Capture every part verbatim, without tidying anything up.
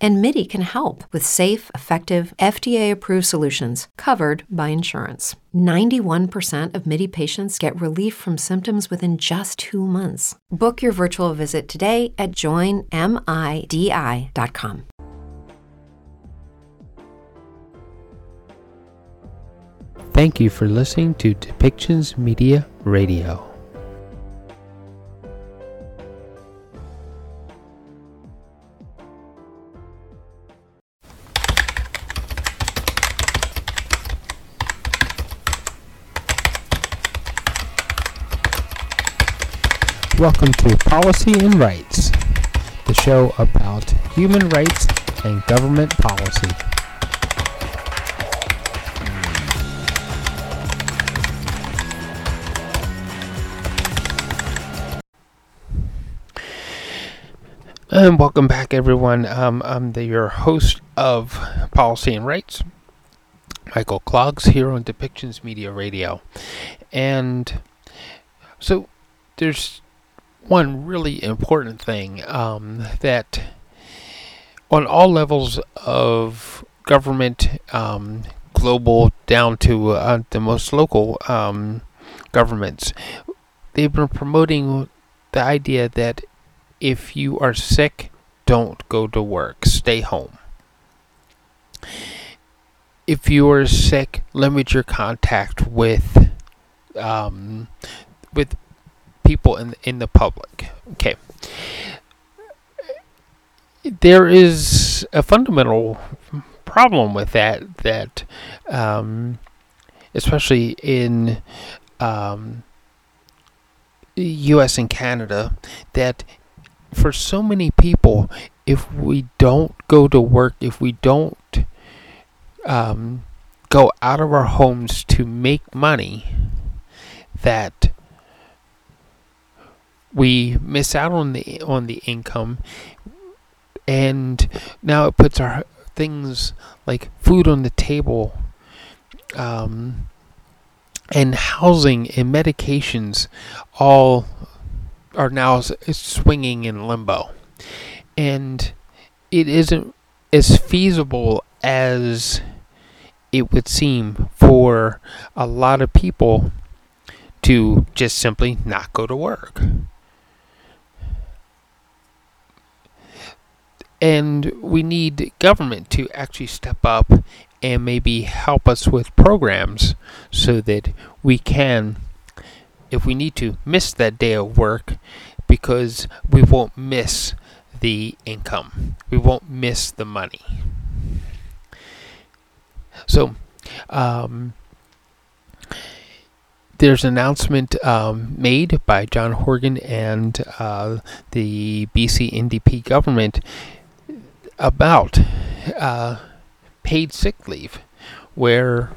and Midi can help with safe, effective, F D A-approved solutions covered by insurance. ninety-one percent of Midi patients get relief from symptoms within just two months. Book your virtual visit today at join midi dot com. Thank you for listening to Depictions Media Radio. Welcome to Policy and Rights, the show about human rights and government policy. And welcome back, everyone. Um, I'm the, your host of Policy and Rights, Michael Cloggs, here on Depictions Media Radio. And so there's one really important thing um, that on all levels of government, um, global down to uh, the most local um, governments, they've been promoting the idea that if you are sick, don't go to work, stay home. If you are sick, limit your contact with um, with people in in the public. Okay. There is a fundamental problem with that. That, um, especially in um, U S and Canada, that for so many people, if we don't go to work, if we don't um, go out of our homes to make money, that we miss out on the on the income, and now it puts our things like food on the table, um, and housing and medications all are now swinging in limbo, and it isn't as feasible as it would seem for a lot of people to just simply not go to work. And we need government to actually step up and maybe help us with programs so that we can, if we need to, miss that day of work, because we won't miss the income. We won't miss the money. So, um, there's an announcement um, made by John Horgan and uh, the B C N D P government about uh, paid sick leave, where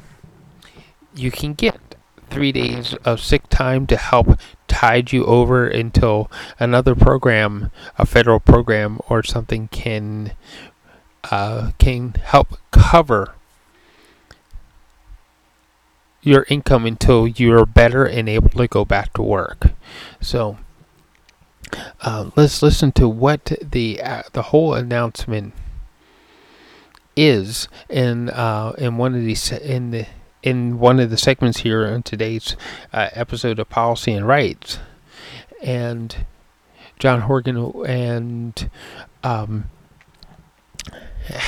you can get three days of sick time to help tide you over until another program, a federal program or something, can uh, can help cover your income until you're better and able to go back to work. So Uh, let's listen to what the uh, the whole announcement is in uh, in one of these in the in one of the segments here on today's uh, episode of Policy and Rights. And John Horgan and um,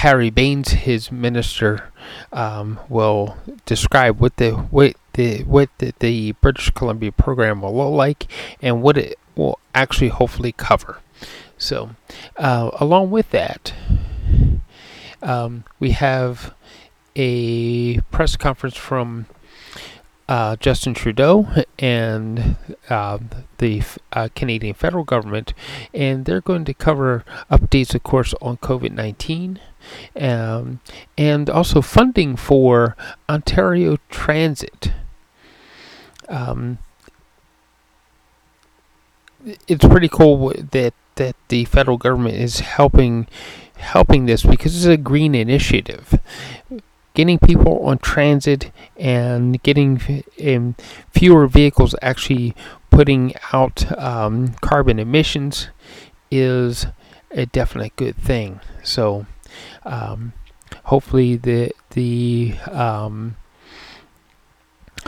Harry Bains, his minister, um, will describe what the what the what the, the British Columbia program will look like and what it will actually hopefully cover. So uh, along with that, um, we have a press conference from uh, Justin Trudeau and uh, the uh, Canadian federal government, and they're going to cover updates, of course, on covid nineteen, um, and also funding for Ontario Transit. Um, It's pretty cool that that the federal government is helping helping this because it's a green initiative. Getting people on transit and getting um, fewer vehicles actually putting out um, carbon emissions is a definite good thing. So um, hopefully the the um,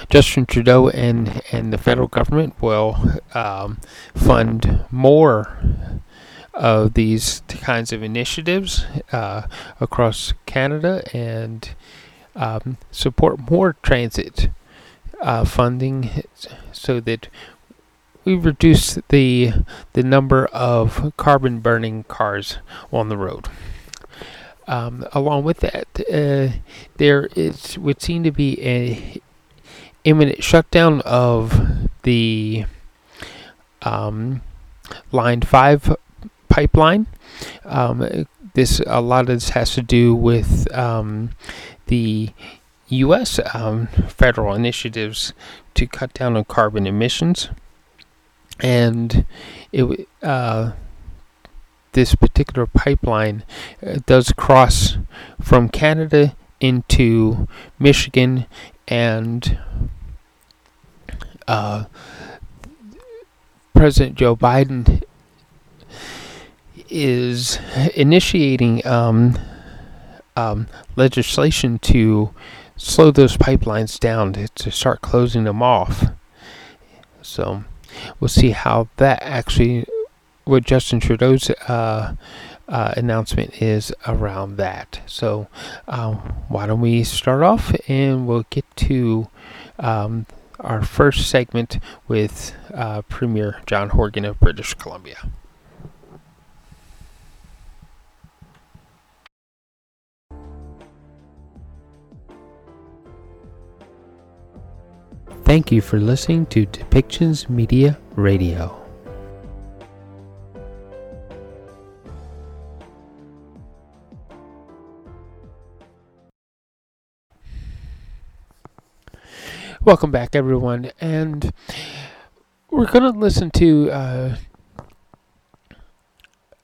Justin Trudeau and, and the federal government will um, fund more of these kinds of initiatives uh, across Canada and um, support more transit uh, funding so that we reduce the the number of carbon burning cars on the road. Um, along with that, uh, there is would seem to be a imminent shutdown of the um, Line five pipeline. Um, this a lot of this has to do with um, the U S um, federal initiatives to cut down on carbon emissions, and it uh, this particular pipeline uh, does cross from Canada into Michigan and. Uh, President Joe Biden is initiating um, um, legislation to slow those pipelines down, to, to start closing them off. So we'll see how that actually, what Justin Trudeau's uh, uh, announcement is around that. So um, why don't we start off and we'll get to um, our first segment with uh, Premier John Horgan of British Columbia. Thank you for listening to Depictions Media Radio. Welcome back, everyone, and we're going to listen to uh,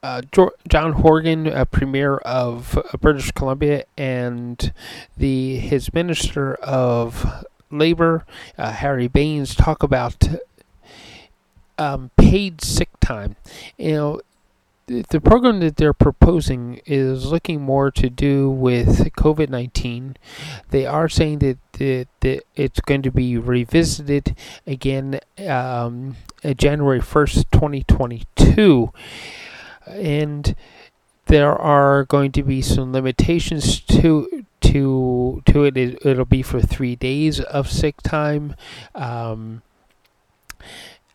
uh, John Horgan, uh, Premier of uh, British Columbia, and the his Minister of Labor, uh, Harry Bains, talk about um, paid sick time. You know, the, the program that they're proposing is looking more to do with COVID nineteen. They are saying that, that, that it's going to be revisited again um, January first, twenty twenty-two, and there are going to be some limitations to to to it. it it'll be for three days of sick time, um,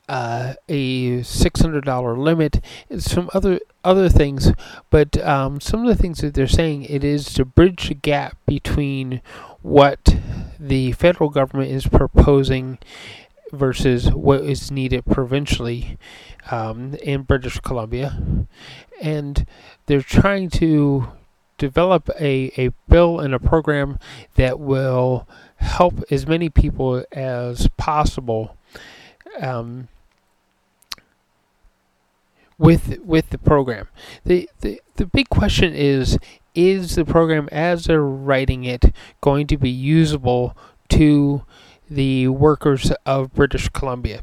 uh, a six hundred dollars limit, and some other other things. But um, some of the things that they're saying, it is to bridge the gap between what the federal government is proposing versus what is needed provincially um, in British Columbia. And they're trying to develop a, a bill and a program that will help as many people as possible um, with with the program. The, the the big question is, is the program as they're writing it going to be usable to the workers of British Columbia?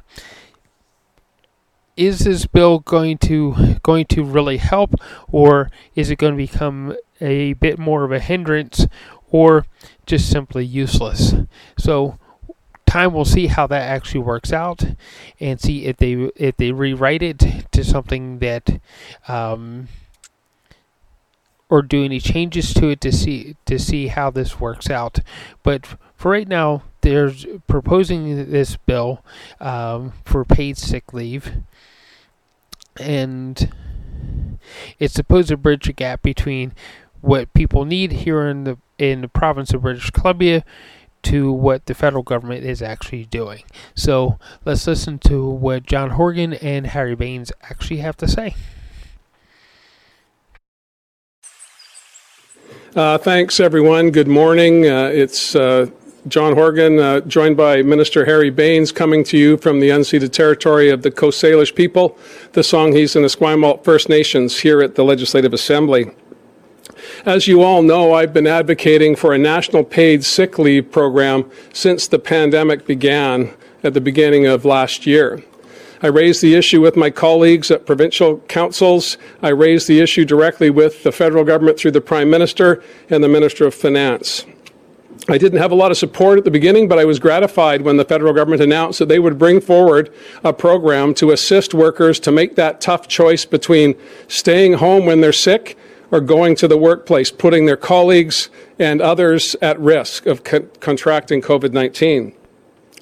Is this bill going to going to really help, or is it going to become a bit more of a hindrance, or just simply useless? So time will see how that actually works out, and see if they if they rewrite it to something that, um, or do any changes to it to see to see how this works out. But for right now, they're proposing this bill um, for paid sick leave, and it's supposed to bridge a gap between what people need here in the in the province of British Columbia to what the federal government is actually doing. So let's listen to what John Horgan and Harry Bains actually have to say. Uh, thanks, everyone. Good morning. Uh, it's uh John Horgan, uh, joined by Minister Harry Bains, coming to you from the unceded territory of the Coast Salish people, the Songhees and Esquimalt First Nations, here at the Legislative Assembly. As you all know, I've been advocating for a national paid sick leave program since the pandemic began at the beginning of last year. I raised the issue with my colleagues at provincial councils. I raised the issue directly with the federal government through the Prime Minister and the Minister of Finance. I didn't have a lot of support at the beginning, but I was gratified when the federal government announced that they would bring forward a program to assist workers to make that tough choice between staying home when they're sick or going to the workplace, putting their colleagues and others at risk of co- contracting COVID nineteen.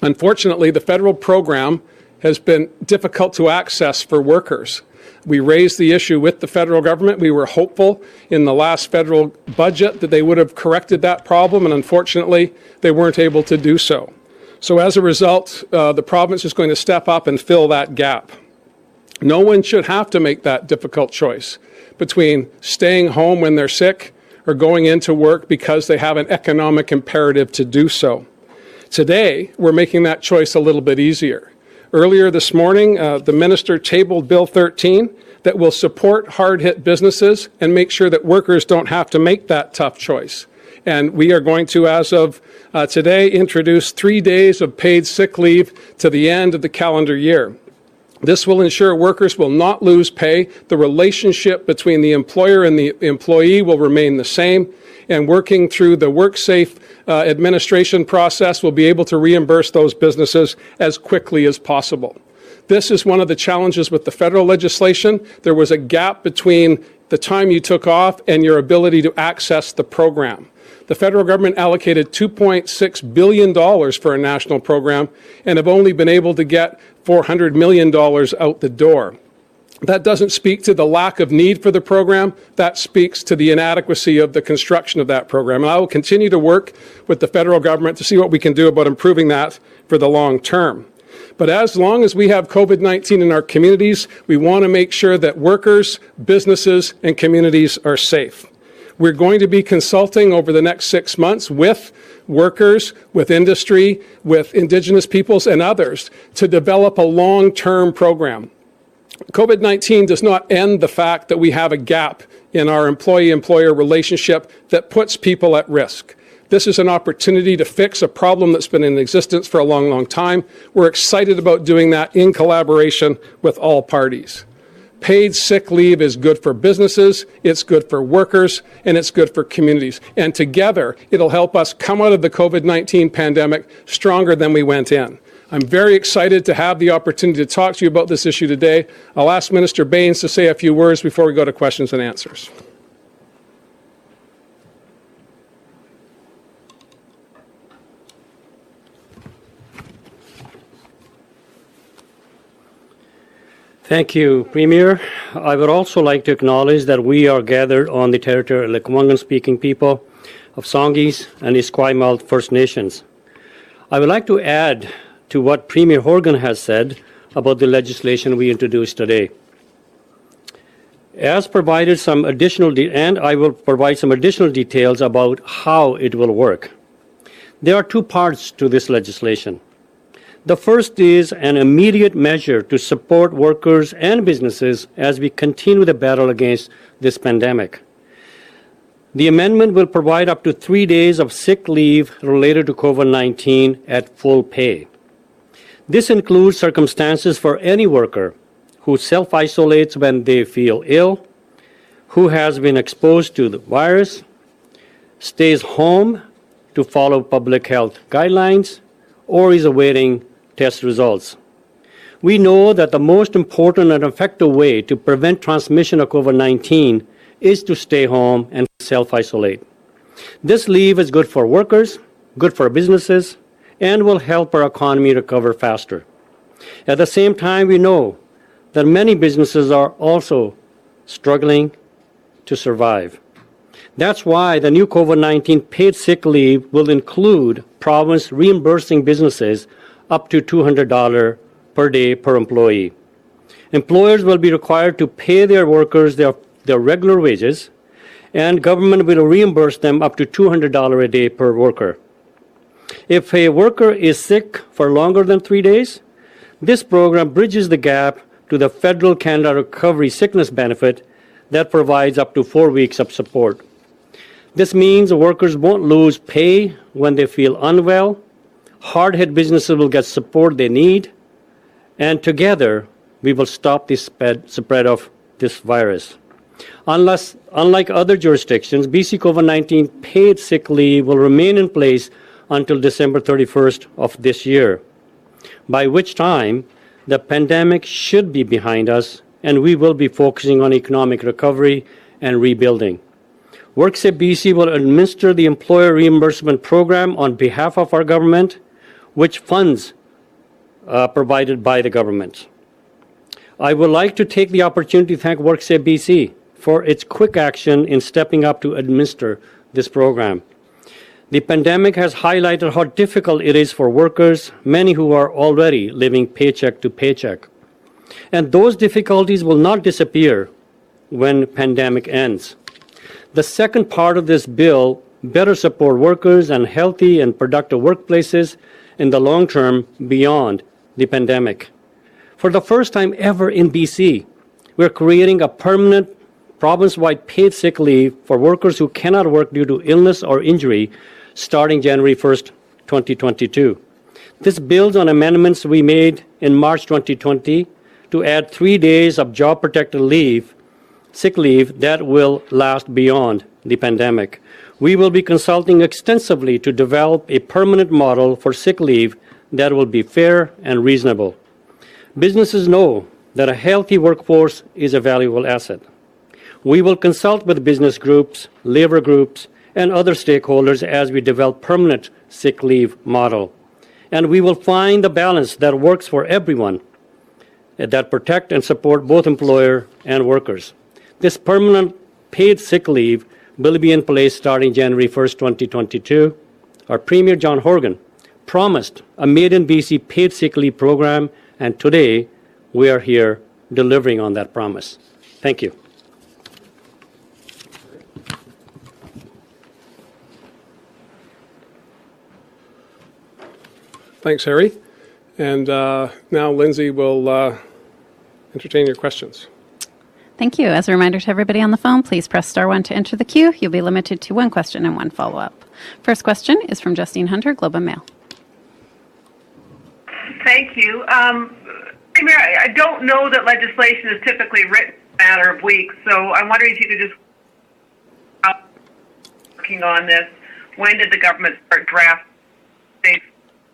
Unfortunately, the federal program has been difficult to access for workers. We raised the issue with the federal government. We were hopeful in the last federal budget that they would have corrected that problem, and unfortunately, they weren't able to do so. So as a result, uh, the province is going to step up and fill that gap. No one should have to make that difficult choice between staying home when they're sick or going into work because they have an economic imperative to do so. Today, we're making that choice a little bit easier. Earlier this morning, uh, the minister tabled Bill thirteen that will support hard-hit businesses and make sure that workers don't have to make that tough choice. And we are going to, as of uh, today, introduce three days of paid sick leave to the end of the calendar year. This will ensure workers will not lose pay. The relationship between the employer and the employee will remain the same. And working through the WorkSafe uh, administration process, we'll be able to reimburse those businesses as quickly as possible. This is one of the challenges with the federal legislation. There was a gap between the time you took off and your ability to access the program. The federal government allocated two point six billion dollars for a national program and have only been able to get four hundred million dollars out the door. That doesn't speak to the lack of need for the program. That speaks to the inadequacy of the construction of that program. And I will continue to work with the federal government to see what we can do about improving that for the long term. But as long as we have COVID nineteen in our communities, we want to make sure that workers, businesses, and communities are safe. We're going to be consulting over the next six months with workers, with industry, with Indigenous peoples, and others to develop a long-term program. COVID nineteen does not end the fact that we have a gap in our employee-employer relationship that puts people at risk. This is an opportunity to fix a problem that's been in existence for a long, long time. We're excited about doing that in collaboration with all parties. Paid sick leave is good for businesses, it's good for workers, and it's good for communities. And together, it'll help us come out of the COVID nineteen pandemic stronger than we went in. I'm very excited to have the opportunity to talk to you about this issue today. I'll ask Minister Bains to say a few words before we go to questions and answers. Thank you, Premier. I would also like to acknowledge that we are gathered on the territory of Lekwungen-speaking people of Songhees and Esquimalt First Nations. I would like to add to what Premier Horgan has said about the legislation we introduced today. As provided some additional, de- and I will provide some additional details about how it will work. There are two parts to this legislation. The first is an immediate measure to support workers and businesses as we continue the battle against this pandemic. The amendment will provide up to three days of sick leave related to COVID nineteen at full pay. This includes circumstances for any worker who self-isolates when they feel ill, who has been exposed to the virus, stays home to follow public health guidelines, or is awaiting test results. We know that the most important and effective way to prevent transmission of COVID nineteen is to stay home and self-isolate. This leave is good for workers, good for businesses, and will help our economy recover faster. At the same time, we know that many businesses are also struggling to survive. That's why the new COVID nineteen paid sick leave will include province reimbursing businesses up to two hundred dollars per day per employee. Employers will be required to pay their workers their, their regular wages, and government will reimburse them up to two hundred dollars a day per worker. If a worker is sick for longer than three days, this program bridges the gap to the federal Canada Recovery Sickness Benefit that provides up to four weeks of support. This means workers won't lose pay when they feel unwell, hard-hit businesses will get support they need, and together we will stop the spread of this virus. Unless, unlike other jurisdictions, B C COVID nineteen paid sick leave will remain in place until December thirty-first of this year, by which time the pandemic should be behind us and we will be focusing on economic recovery and rebuilding. WorkSafeBC will administer the employer reimbursement program on behalf of our government, which funds uh, provided by the government. I would like to take the opportunity to thank WorkSafeBC for its quick action in stepping up to administer this program. The pandemic has highlighted how difficult it is for workers, many who are already living paycheck to paycheck. And those difficulties will not disappear when the pandemic ends. The second part of this bill, better support workers and healthy and productive workplaces in the long term beyond the pandemic. For the first time ever in B C, we're creating a permanent province-wide paid sick leave for workers who cannot work due to illness or injury starting January first, twenty twenty-two. This builds on amendments we made in March twenty twenty to add three days of job-protected leave, sick leave that will last beyond the pandemic. We will be consulting extensively to develop a permanent model for sick leave that will be fair and reasonable. Businesses know that a healthy workforce is a valuable asset. We will consult with business groups, labor groups, and other stakeholders as we develop permanent sick leave model. And we will find the balance that works for everyone, that protect and support both employer and workers. This permanent paid sick leave will be in place starting January first, twenty twenty-two. Our Premier, John Horgan, promised a Made in B C paid sick leave program, and today we are here delivering on that promise. Thank you. Thanks, Harry. And uh, now Lindsay will uh, entertain your questions. Thank you. As a reminder to everybody on the phone, please press star one to enter the queue. You'll be limited to one question and one follow-up. First question is from Justine Hunter, Globe and Mail. Thank you. Um, Premier, I don't know that legislation is typically written in a matter of weeks, so I'm wondering if you could just stop working on this. When did the government start drafting things?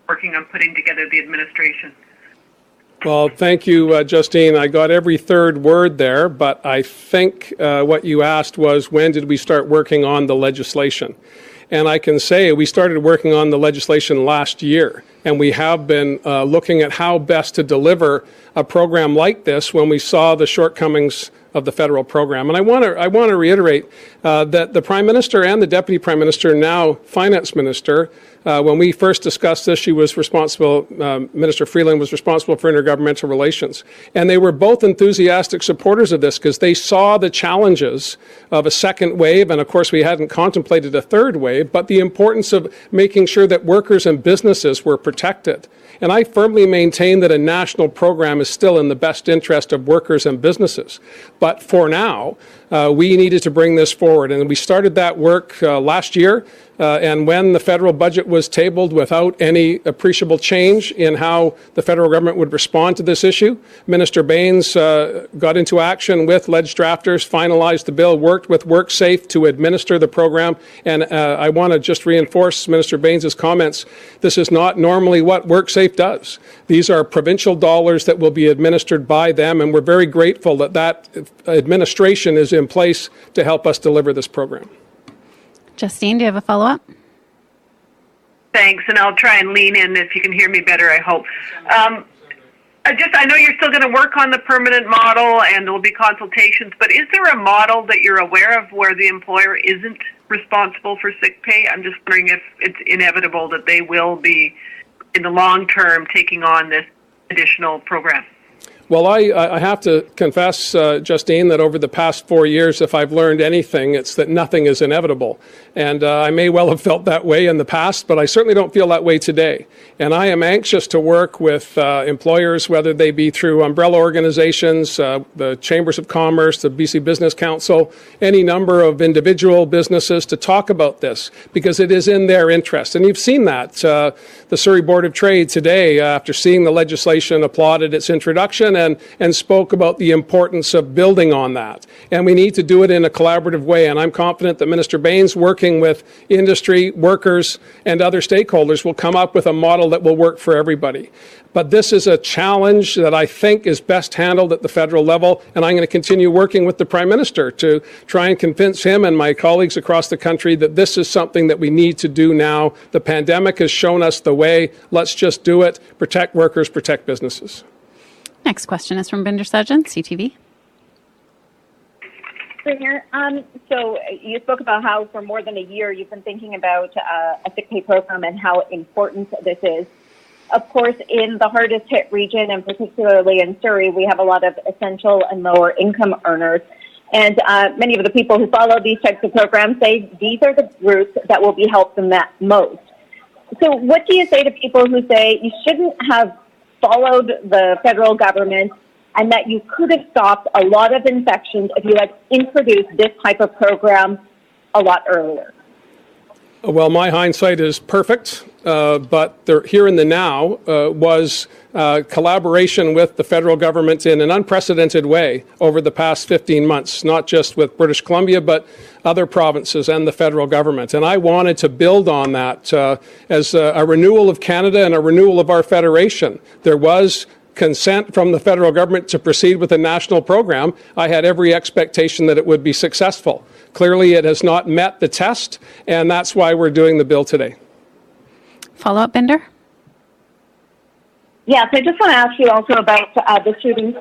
Working on putting together the administration. Well, thank you, uh, Justine. I got every third word there, but I think uh, what you asked was, when did we start working on the legislation? And I can say we started working on the legislation last year, and we have been uh, looking at how best to deliver a program like this when we saw the shortcomings of the federal program. And I want to I want to reiterate uh, that the Prime Minister and the Deputy Prime Minister, now Finance Minister, uh, when we first discussed this, she was responsible, um, Minister Freeland was responsible for intergovernmental relations. And they were both enthusiastic supporters of this because they saw the challenges of a second wave, and of course we hadn't contemplated a third wave, but the importance of making sure that workers and businesses were protected. And I firmly maintain that a national program is still in the best interest of workers and businesses. But for now, uh, we needed to bring this forward. And we started that work uh, last year. Uh, and when the federal budget was tabled without any appreciable change in how the federal government would respond to this issue, Minister Bains uh, got into action with ledge drafters, finalized the bill, worked with WorkSafe to administer the program. And uh, I want to just reinforce Minister Bains's comments. This is not normally what WorkSafe does. These are provincial dollars that will be administered by them, and we're very grateful that that administration is in place to help us deliver this program. Justine, do you have a follow-up? Thanks, and I'll try and lean in if you can hear me better, I hope. Um, I just, I know you're still going to work on the permanent model and there will be consultations, but is there a model that you're aware of where the employer isn't responsible for sick pay? I'm just wondering if it's inevitable that they will be, in the long term, taking on this additional program. Well, I, I have to confess, uh, Justine, that over the past four years, if I've learned anything, it's that nothing is inevitable. And uh, I may well have felt that way in the past, but I certainly don't feel that way today. And I am anxious to work with uh, employers, whether they be through umbrella organizations, uh, the Chambers of Commerce, the B C Business Council, any number of individual businesses, to talk about this, because it is in their interest. And you've seen that. Uh, the Surrey Board of Trade today, uh, after seeing the legislation, applauded its introduction And, and spoke about the importance of building on that. And we need to do it in a collaborative way. And I'm confident that Minister Bains, working with industry, workers, and other stakeholders, will come up with a model that will work for everybody. But this is a challenge that I think is best handled at the federal level. And I'm going to continue working with the Prime Minister to try and convince him and my colleagues across the country that this is something that we need to do now. The pandemic has shown us the way. Let's just do it. Protect workers, protect businesses. Next question is from Bender Sajjan, C T V. Um, so you spoke about how for more than a year you've been thinking about uh, a sick pay program and how important this is. Of course, in the hardest hit region, and particularly in Surrey, we have a lot of essential and lower income earners. And uh, many of the people who follow these types of programs say these are the groups that will be helped the most. So what do you say to people who say you shouldn't have followed the federal government and that you could have stopped a lot of infections if you had introduced this type of program a lot earlier? Well, my hindsight is perfect, uh, but there, here in the now uh, was uh, collaboration with the federal government in an unprecedented way over the past fifteen months, not just with British Columbia, but other provinces and the federal government. And I wanted to build on that uh, as a, a renewal of Canada and a renewal of our federation. There was consent from the federal government to proceed with a national program. I had every expectation that it would be successful. Clearly, it has not met the test, and that's why we're doing the bill today. Follow-up, Bender? Yes, I just want to ask you also about uh, the shooting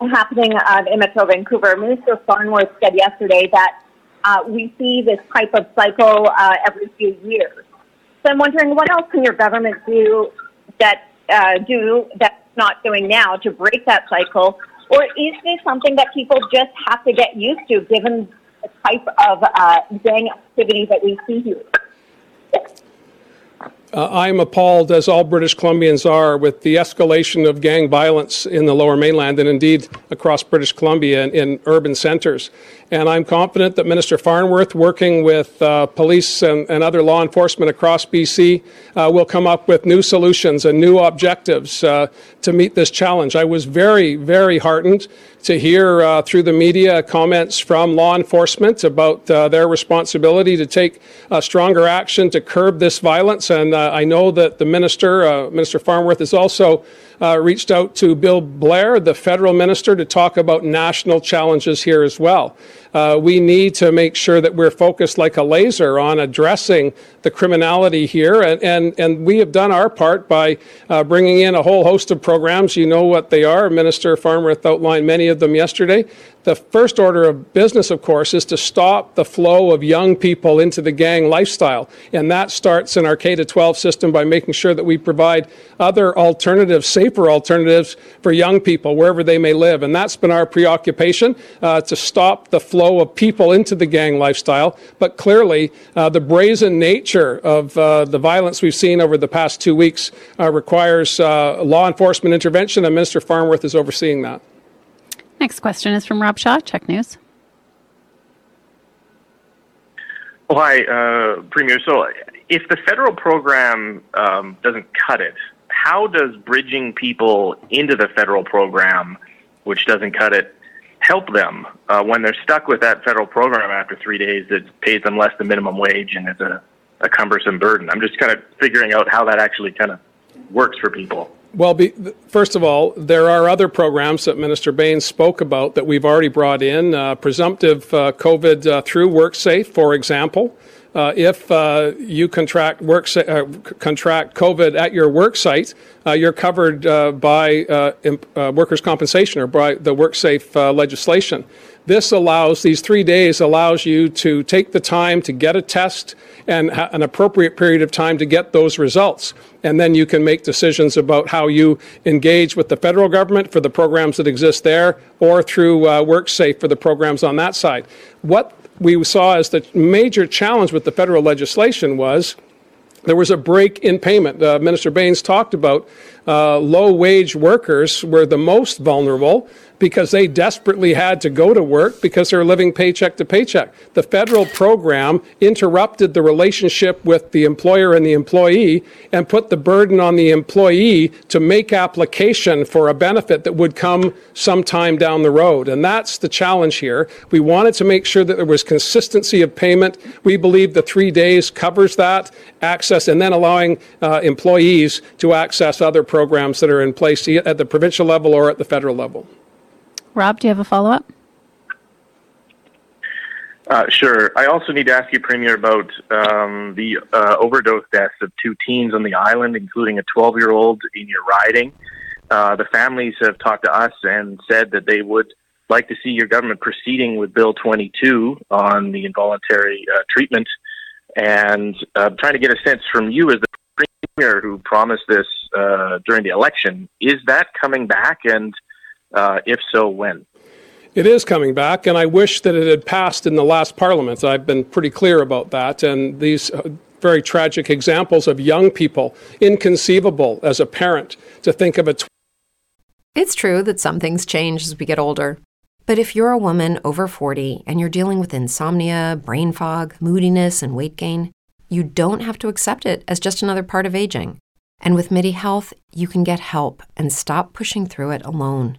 happening uh, in Metro Vancouver. Minister Farnworth said yesterday that uh, we see this type of cycle uh, every few years. So I'm wondering, what else can your government do that Uh, do that's not doing now to break that cycle? Or is this something that people just have to get used to, given the type of uh, gang activity that we see here? Uh, I'm appalled, as all British Columbians are, with the escalation of gang violence in the Lower Mainland and indeed across British Columbia and in urban centres. And I'm confident that Minister Farnworth, working with uh, police and, and other law enforcement across B C, uh, will come up with new solutions and new objectives uh, to meet this challenge. I was very, very heartened to hear uh, through the media comments from law enforcement about uh, their responsibility to take uh, stronger action to curb this violence. And uh, I know that the minister, uh, Minister Farnworth, has also uh, reached out to Bill Blair, the federal minister, to talk about national challenges here as well. Uh, we need to make sure that we're focused like a laser on addressing the criminality here. And, and, and we have done our part by uh, bringing in a whole host of programs. You know what they are. Minister Farnworth outlined many of them yesterday. The first order of business, of course, is to stop the flow of young people into the gang lifestyle. And that starts in our K to twelve system by making sure that we provide other alternatives, safer alternatives for young people wherever they may live. And that's been our preoccupation, uh, to stop the flow of people into the gang lifestyle. But clearly, uh, the brazen nature of uh, the violence we've seen over the past two weeks uh, requires uh, law enforcement intervention, and Minister Farnworth is overseeing that. Next question is from Rob Shaw, Czech News. Well, hi, uh, Premier. So if the federal program um, doesn't cut it, how does bridging people into the federal program, which doesn't cut it, help them uh, when they're stuck with that federal program after three days that pays them less than minimum wage and is a, a cumbersome burden? I'm just kind of figuring out how that actually kind of works for people. Well, be, first of all, there are other programs that Minister Bains spoke about that we've already brought in. Uh, presumptive uh, COVID uh, through WorkSafe, for example. Uh, if uh, you contract work uh, contract COVID at your work site, uh, you're covered uh, by uh, imp- uh, workers' compensation or by the WorkSafe uh, legislation. This allows, these three days allows you to take the time to get a test and ha- an appropriate period of time to get those results. And then you can make decisions about how you engage with the federal government for the programs that exist there or through uh, WorkSafe for the programs on that side. What we saw as the major challenge with the federal legislation was there was a break in payment. Uh, Minister Bains talked about uh, low-wage workers were the most vulnerable because they desperately had to go to work because they're living paycheck to paycheck. The federal program interrupted the relationship with the employer and the employee and put the burden on the employee to make application for a benefit that would come sometime down the road. And that's the challenge here. We wanted to make sure that there was consistency of payment. We believe the three days covers that access and then allowing uh, employees to access other programs that are in place at the provincial level or at the federal level. Rob, do you have a follow-up? Uh, sure. I also need to ask you, Premier, about um, the uh, overdose deaths of two teens on the island, including a twelve-year-old in your riding. Uh, the families have talked to us and said that they would like to see your government proceeding with Bill twenty-two on the involuntary uh, treatment. And I'm uh, trying to get a sense from you as the Premier who promised this uh, during the election. Is that coming back? And Uh, if so, when? It is coming back, and I wish that it had passed in the last Parliament. I've been pretty clear about that, and these very tragic examples of young people, inconceivable as a parent to think of a... Tw- it's true that some things change as we get older, but if you're a woman over forty and you're dealing with insomnia, brain fog, moodiness, and weight gain, you don't have to accept it as just another part of aging. And with Midi Health, you can get help and stop pushing through it alone.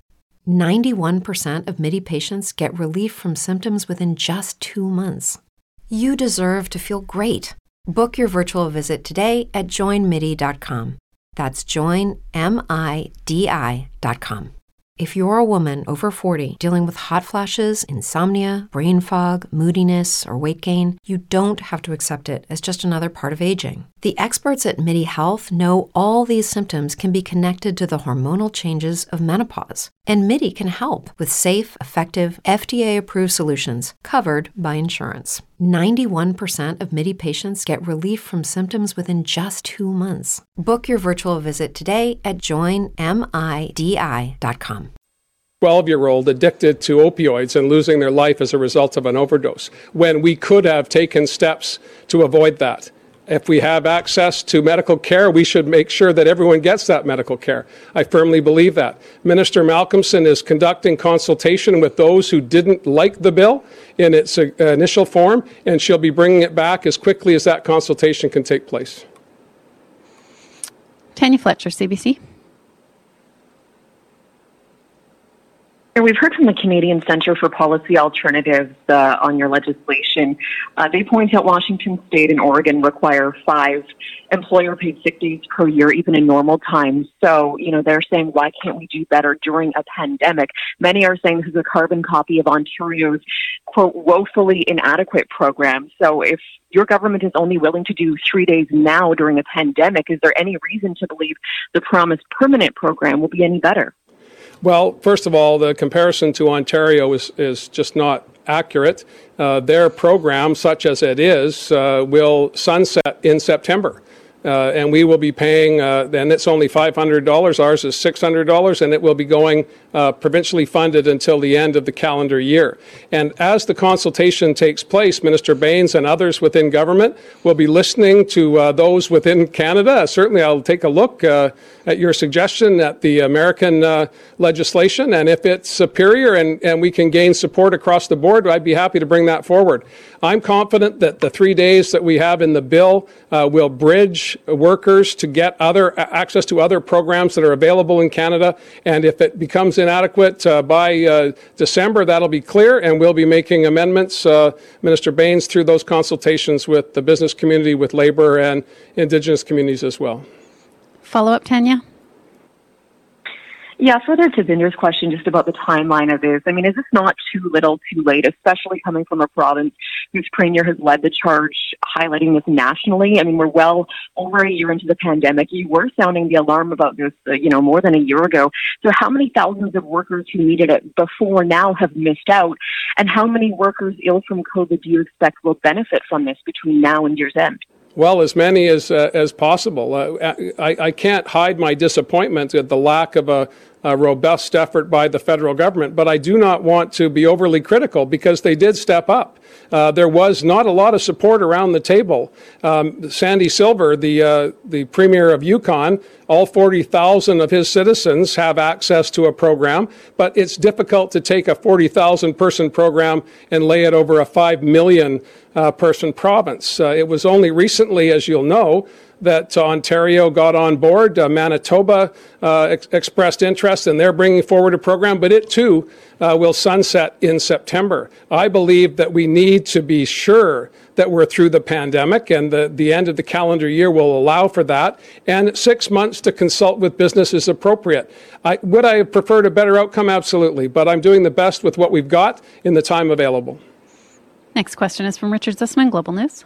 ninety-one percent of Midi patients get relief from symptoms within just two months. You deserve to feel great. Book your virtual visit today at join midi dot com. That's join midi dot com. If you're a woman over forty dealing with hot flashes, insomnia, brain fog, moodiness, or weight gain, you don't have to accept it as just another part of aging. The experts at Midi Health know all these symptoms can be connected to the hormonal changes of menopause, and Midi can help with safe, effective, F D A-approved solutions covered by insurance. ninety-one percent of Midi patients get relief from symptoms within just two months. Book your virtual visit today at join midi dot com. twelve-year-old addicted to opioids and losing their life as a result of an overdose, when we could have taken steps to avoid that. If we have access to medical care, we should make sure that everyone gets that medical care. I firmly believe that. Minister Malcolmson is conducting consultation with those who didn't like the bill in its initial form, and she'll be bringing it back as quickly as that consultation can take place. Tanya Fletcher, C B C. We've heard from the Canadian Centre for Policy Alternatives uh, on your legislation. Uh, they point out Washington State and Oregon require five employer-paid sick days per year, even in normal times. So, you know, they're saying, why can't we do better during a pandemic? Many are saying this is a carbon copy of Ontario's, quote, woefully inadequate program. So if your government is only willing to do three days now during a pandemic, is there any reason to believe the promised permanent program will be any better? Well, first of all, the comparison to Ontario is, is just not accurate. Uh, their program, such as it is, uh, will sunset in September. uh, and we will be paying, uh, and it's only five hundred dollars, ours is six hundred dollars, and it will be going uh, provincially funded until the end of the calendar year. And as the consultation takes place, Minister Bains and others within government will be listening to uh, those within Canada. Certainly I'll take a look uh, at your suggestion at the American uh, legislation, and if it's superior and, and we can gain support across the board, I'd be happy to bring that forward. I'm confident that the three days that we have in the bill uh, will bridge workers to get other uh, access to other programs that are available in Canada, and if it becomes inadequate uh, by uh, December, that'll be clear, and we'll be making amendments, uh, Minister Bains, through those consultations with the business community, with Labour and Indigenous communities as well. Follow-up, Tanya? Yeah, further to Binder's question just about the timeline of this, I mean, is this not too little too late, especially coming from a province whose premier has led the charge highlighting this nationally? I mean, we're well over a year into the pandemic. You were sounding the alarm about this, uh, you know, more than a year ago. So how many thousands of workers who needed it before now have missed out? And how many workers ill from COVID do you expect will benefit from this between now and year's end? Well, as many as uh, as possible. Uh, I, I can't hide my disappointment at the lack of a, a robust effort by the federal government, but I do not want to be overly critical because they did step up. Uh, there was not a lot of support around the table. Um, Sandy Silver, the uh, the premier of Yukon, all forty thousand of his citizens have access to a program, but it's difficult to take a forty thousand person program and lay it over a five million Uh, person province. Uh, it was only recently, as you'll know, that uh, Ontario got on board. Uh, Manitoba uh, ex- expressed interest, and they're bringing forward a program, but it too uh, will sunset in September. I believe that we need to be sure that we're through the pandemic, and the, the end of the calendar year will allow for that, and six months to consult with business is appropriate. I, would I have preferred a better outcome? Absolutely, but I'm doing the best with what we've got in the time available. Next question is from Richard Zussman, Global News.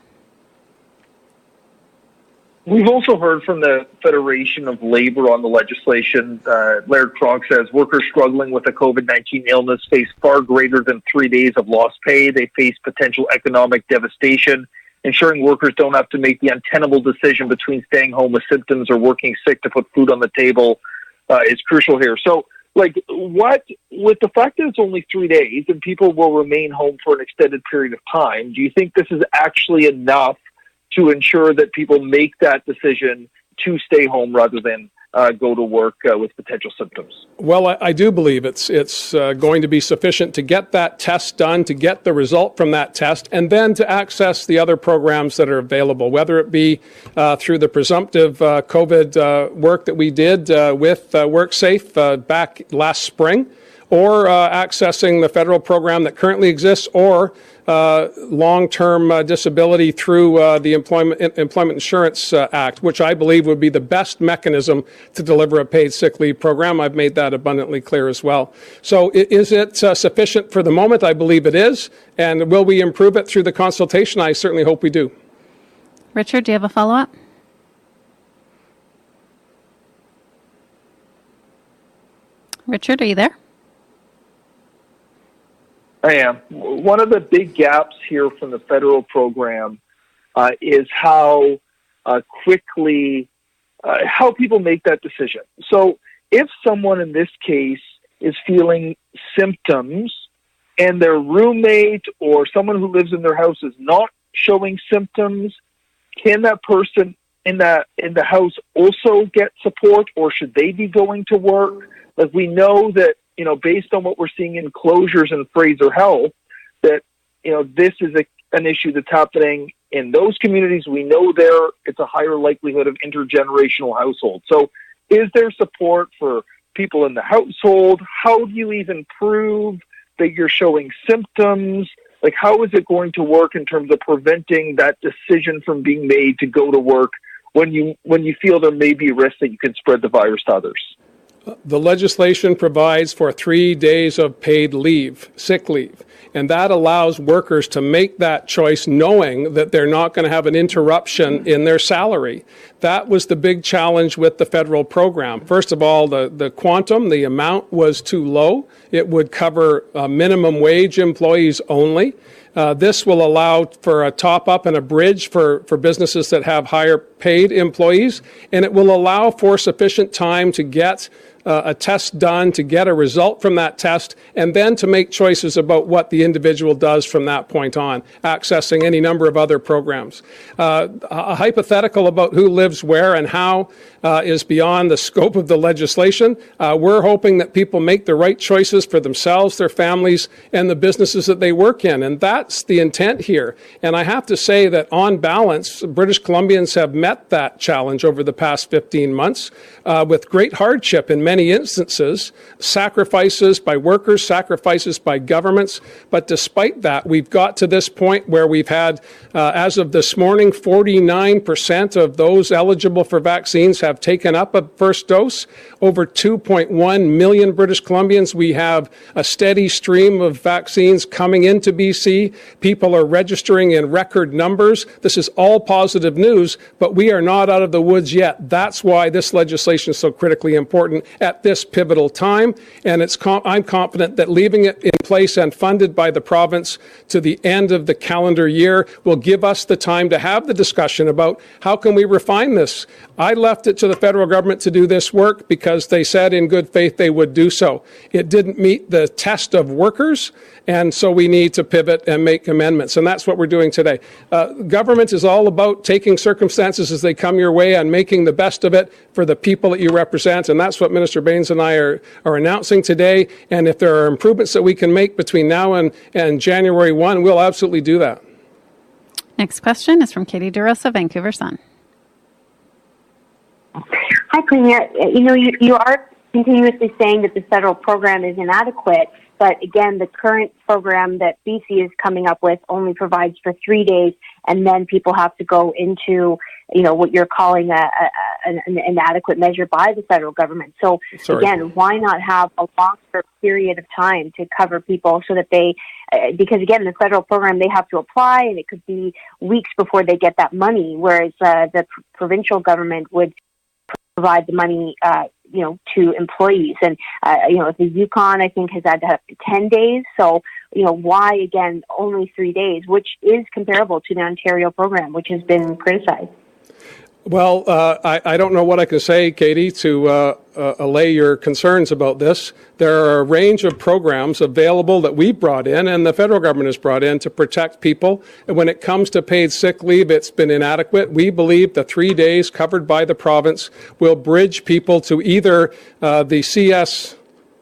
We've also heard from the Federation of Labour on the legislation. Uh, Laird Krogh says workers struggling with a COVID nineteen illness face far greater than three days of lost pay. They face potential economic devastation. Ensuring workers don't have to make the untenable decision between staying home with symptoms or working sick to put food on the table uh, is crucial here. So, Like, what, with the fact that it's only three days and people will remain home for an extended period of time, do you think this is actually enough to ensure that people make that decision to stay home rather than uh, go to work uh, with potential symptoms? Well, I, I do believe it's it's uh, going to be sufficient to get that test done, to get the result from that test, and then to access the other programs that are available, whether it be uh, through the presumptive uh, COVID uh, work that we did uh, with uh, WorkSafe uh, back last spring, or uh, accessing the federal program that currently exists, or uh, long-term uh, disability through uh, the Employment Employment Insurance uh, Act, which I believe would be the best mechanism to deliver a paid sick leave program. I've made that abundantly clear as well. So is it uh, sufficient for the moment? I believe it is. And will we improve it through the consultation? I certainly hope we do. Richard, do you have a follow-up? Richard, are you there? I am. One of the big gaps here from the federal program uh, is how uh, quickly, uh, how people make that decision. So if someone in this case is feeling symptoms and their roommate or someone who lives in their house is not showing symptoms, can that person in the, in the house also get support, or should they be going to work? Like, we know that, you know, based on what we're seeing in closures and Fraser Health, that, you know, this is a, an issue that's happening in those communities. We know there it's a higher likelihood of intergenerational households. So is there support for people in the household? How do you even prove that you're showing symptoms? Like, how is it going to work in terms of preventing that decision from being made to go to work when you when you feel there may be risk that you can spread the virus to others? The legislation provides for three days of paid leave, sick leave, and that allows workers to make that choice knowing that they're not going to have an interruption in their salary. That was the big challenge with the federal program. First of all, the, the quantum, the amount was too low. It would cover uh, minimum wage employees only. Uh, this will allow for a top-up and a bridge for, for businesses that have higher-paid employees, and it will allow for sufficient time to get uh, a test done, to get a result from that test, and then to make choices about what the individual does from that point on, accessing any number of other programs. Uh, a hypothetical about who lives where and how uh, is beyond the scope of the legislation. Uh, we're hoping that people make the right choices for themselves, their families, and the businesses that they work in, and that That's the intent here. And I have to say that on balance, British Columbians have met that challenge over the past fifteen months uh, with great hardship in many instances, sacrifices by workers, sacrifices by governments. But despite that, we've got to this point where we've had, uh, as of this morning, forty-nine percent of those eligible for vaccines have taken up a first dose. Over two point one million British Columbians. We have a steady stream of vaccines coming into B C. People are registering in record numbers. This is all positive news, but we are not out of the woods yet. That's why this legislation is so critically important at this pivotal time. And it's com- I'm confident that leaving it in place and funded by the province to the end of the calendar year will give us the time to have the discussion about how can we refine this. I left it to the federal government to do this work because they said in good faith they would do so. It didn't meet the test of workers, and so we need to pivot and make amendments, and that's what we're doing today. Uh, government is all about taking circumstances as they come your way and making the best of it for the people that you represent, and that's what Minister Bains and I are, are announcing today, and if there are improvements that we can make between now and, and January first, we'll absolutely do that. Next question is from Katie DeRosa, Vancouver Sun. Hi, Premier. You know, you, you are continuously saying that the federal program is inadequate. But again, the current program that B C is coming up with only provides for three days, and then people have to go into, you know, what you're calling a, a, an, an inadequate measure by the federal government. So Sorry. again, why not have a longer period of time to cover people so that they, uh, because again, the federal program, they have to apply, and it could be weeks before they get that money, whereas uh, the pr- provincial government would provide the money uh you know, to employees. And, uh, you know, the Yukon, I think, has had to have up to ten days. So, you know, why, again, only three days, which is comparable to the Ontario program, which has been criticized? Well, uh, I, I don't know what I can say, Katie, to uh, uh, allay your concerns about this. There are a range of programs available that we brought in and the federal government has brought in to protect people. And when it comes to paid sick leave, it's been inadequate. We believe the three days covered by the province will bridge people to either uh, the C S,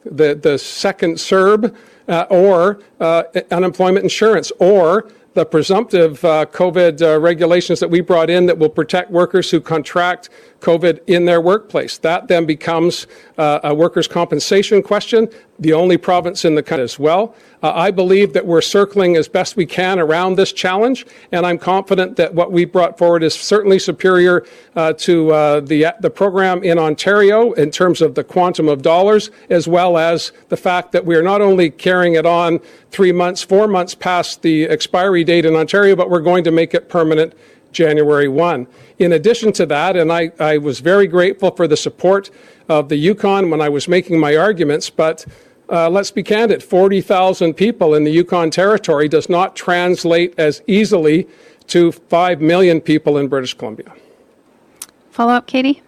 the, the second S E R B, uh, or uh, unemployment insurance, or the presumptive uh, COVID uh, regulations that we brought in that will protect workers who contract COVID in their workplace. That then becomes uh, a workers' compensation question, the only province in the country as well. Uh, I believe that we're circling as best we can around this challenge, and I'm confident that what we brought forward is certainly superior uh, to uh, the, uh, the program in Ontario in terms of the quantum of dollars, as well as the fact that we are not only carrying it on three months, four months past the expiry date in Ontario, but we're going to make it permanent January first. In addition to that, and I, I was very grateful for the support of the Yukon when I was making my arguments, but uh, let's be candid, forty thousand people in the Yukon Territory does not translate as easily to five million people in British Columbia. Follow up, Katie?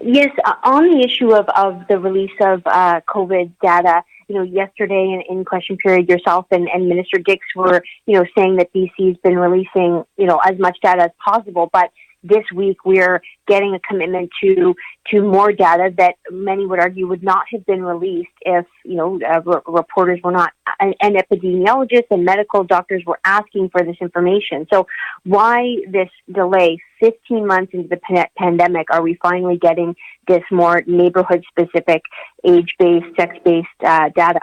Yes, uh, on the issue of, of the release of uh, COVID data, you know, yesterday in, in question period, yourself and, and Minister Dix were, you know, saying that B C has been releasing, you know, as much data as possible. But this week we're getting a commitment to to more data that many would argue would not have been released if, you know, uh, re- reporters were not, and, and epidemiologists and medical doctors were asking for this information. So why this delay? fifteen months into the pan- pandemic, are we finally getting this more neighborhood-specific, age-based, sex-based uh, data?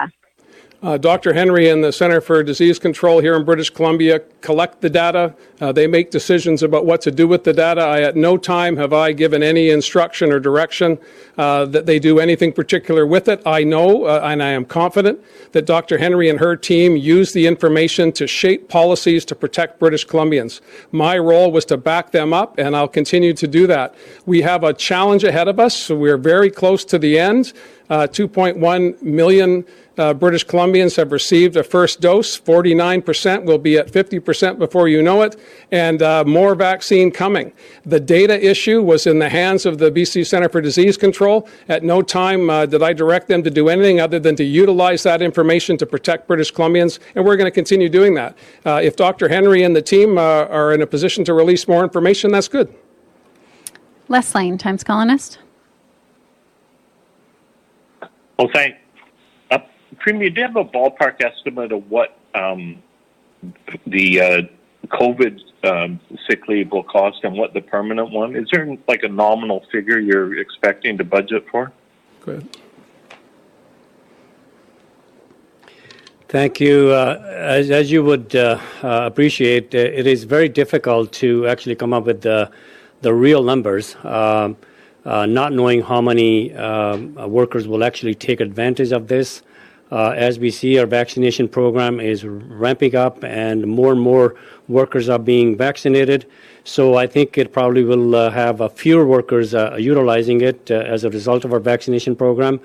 Uh, Doctor Henry and the Centre for Disease Control here in British Columbia collect the data. Uh, they make decisions about what to do with the data. I, at no time have I given any instruction or direction uh, that they do anything particular with it. I know, uh, and I am confident, that Doctor Henry and her team use the information to shape policies to protect British Columbians. My role was to back them up, and I'll continue to do that. We have a challenge ahead of us, so we're very close to the end. Uh, two point one million uh, British Columbians have received a first dose. forty-nine percent will be at fifty percent before you know it, and uh, more vaccine coming. The data issue was in the hands of the B C Centre for Disease Control. At no time uh, did I direct them to do anything other than to utilize that information to protect British Columbians, and we're going to continue doing that. Uh, if Doctor Henry and the team uh, are in a position to release more information, that's good. Les Lane, Times columnist. Well, thanks. Uh, Premier, do you have a ballpark estimate of what um, the uh, COVID um, sick leave will cost and what the permanent one? Is there like a nominal figure you're expecting to budget for? Go ahead. Thank you. Uh, as, as you would uh, uh, appreciate, it is very difficult to actually come up with the, the real numbers. Um, Uh, not knowing how many uh, workers will actually take advantage of this. Uh, as we see, our vaccination program is ramping up and more and more workers are being vaccinated. So I think it probably will uh, have a fewer workers uh, utilizing it uh, as a result of our vaccination program. Uh,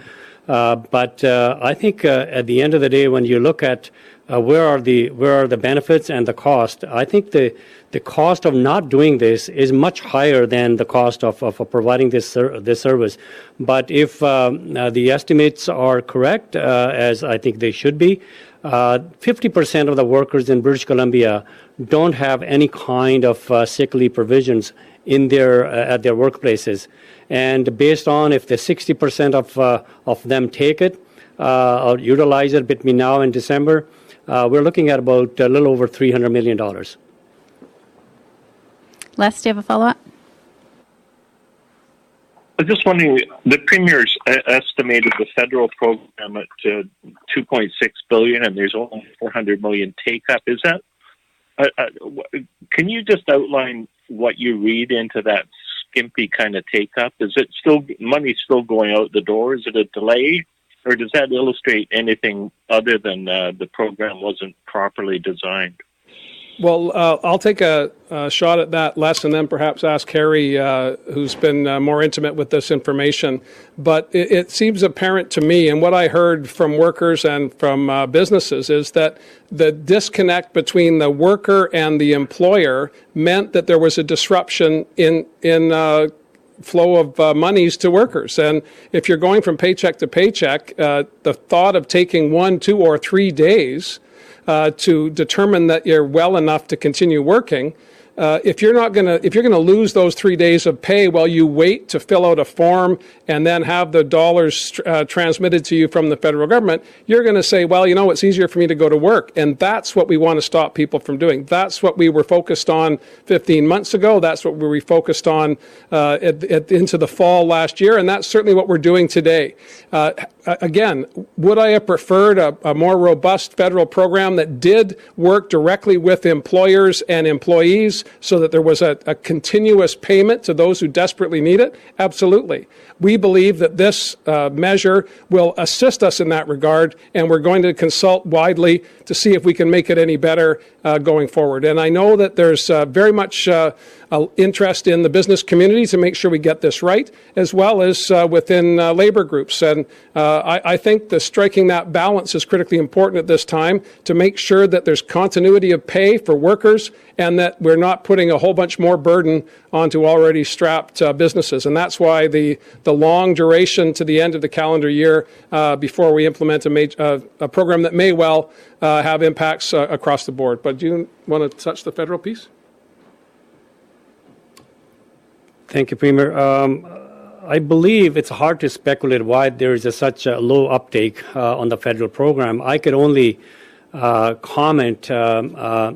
but uh, I think uh, at the end of the day, when you look at uh, where are the where are the benefits and the cost, I think the the cost of not doing this is much higher than the cost of of, of providing this ser- this service. But if um, uh, the estimates are correct, uh, as I think they should be, uh, fifty percent of the workers in British Columbia don't have any kind of uh, sick leave provisions in their uh, at their workplaces. And based on if the sixty percent of uh, of them take it uh, or utilize it between now and December, uh, we're looking at about a little over three hundred million dollars. Les, do you have a follow-up? I was just wondering, the Premier's estimated the federal program at uh, two point six billion dollars and there's only four hundred million dollars take-up. Is that, uh, uh, can you just outline what you read into that skimpy kind of take-up? Is it still money still going out the door? Is it a delay, or does that illustrate anything other than uh, the program wasn't properly designed? Well, uh, I'll take a, a shot at that, Les, and then perhaps ask Harry, uh, who's been uh, more intimate with this information. But it, it seems apparent to me, and what I heard from workers and from uh, businesses, is that the disconnect between the worker and the employer meant that there was a disruption in in uh, flow of uh, monies to workers. And if you're going from paycheck to paycheck, uh, the thought of taking one, two, or three days Uh, to determine that you're well enough to continue working, uh, if you're not going to, if you're going to lose those three days of pay while you wait to fill out a form and then have the dollars uh, transmitted to you from the federal government, you're going to say, well, you know, it's easier for me to go to work. And that's what we want to stop people from doing. That's what we were focused on fifteen months ago. That's what we were focused on uh, at, at, into the fall last year. And that's certainly what we're doing today. Uh, Again, would I have preferred a, a more robust federal program that did work directly with employers and employees so that there was a, a continuous payment to those who desperately need it? Absolutely. We believe that this uh, measure will assist us in that regard, and we're going to consult widely to see if we can make it any better uh, going forward. And I know that there's uh, very much uh, uh, interest in the business community to make sure we get this right, as well as uh, within uh, labor groups. And uh, I, I think the striking that balance is critically important at this time to make sure that there's continuity of pay for workers and that we're not putting a whole bunch more burden onto already strapped uh, businesses. And that's why the, the long duration to the end of the calendar year uh, before we implement a, major, uh, a program that may well uh, have impacts uh, across the board. But do you want to touch the federal piece? Thank you, Premier. Um, I believe it's hard to speculate why there is a, such a low uptake uh, on the federal program. I could only uh, comment um, uh,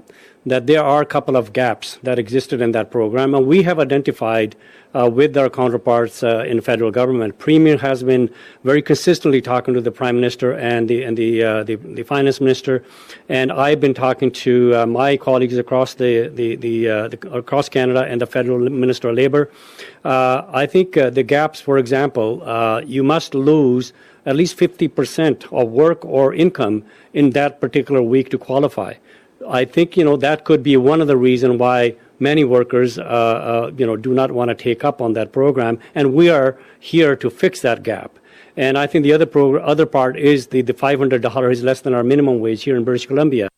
that there are a couple of gaps that existed in that program, and we have identified uh, with our counterparts uh, in federal government. Premier has been very consistently talking to the Prime Minister and the and the uh, the, the Finance Minister, and I've been talking to uh, my colleagues across the the the, uh, the across Canada and the Federal Minister of Labour. Uh, I think uh, the gaps, for example, uh, you must lose at least fifty percent of work or income in that particular week to qualify. I think, you know, that could be one of the reasons why many workers, uh, uh, you know, do not want to take up on that program. And we are here to fix that gap. And I think the other pro- other part is the, the five hundred dollars is less than our minimum wage here in British Columbia.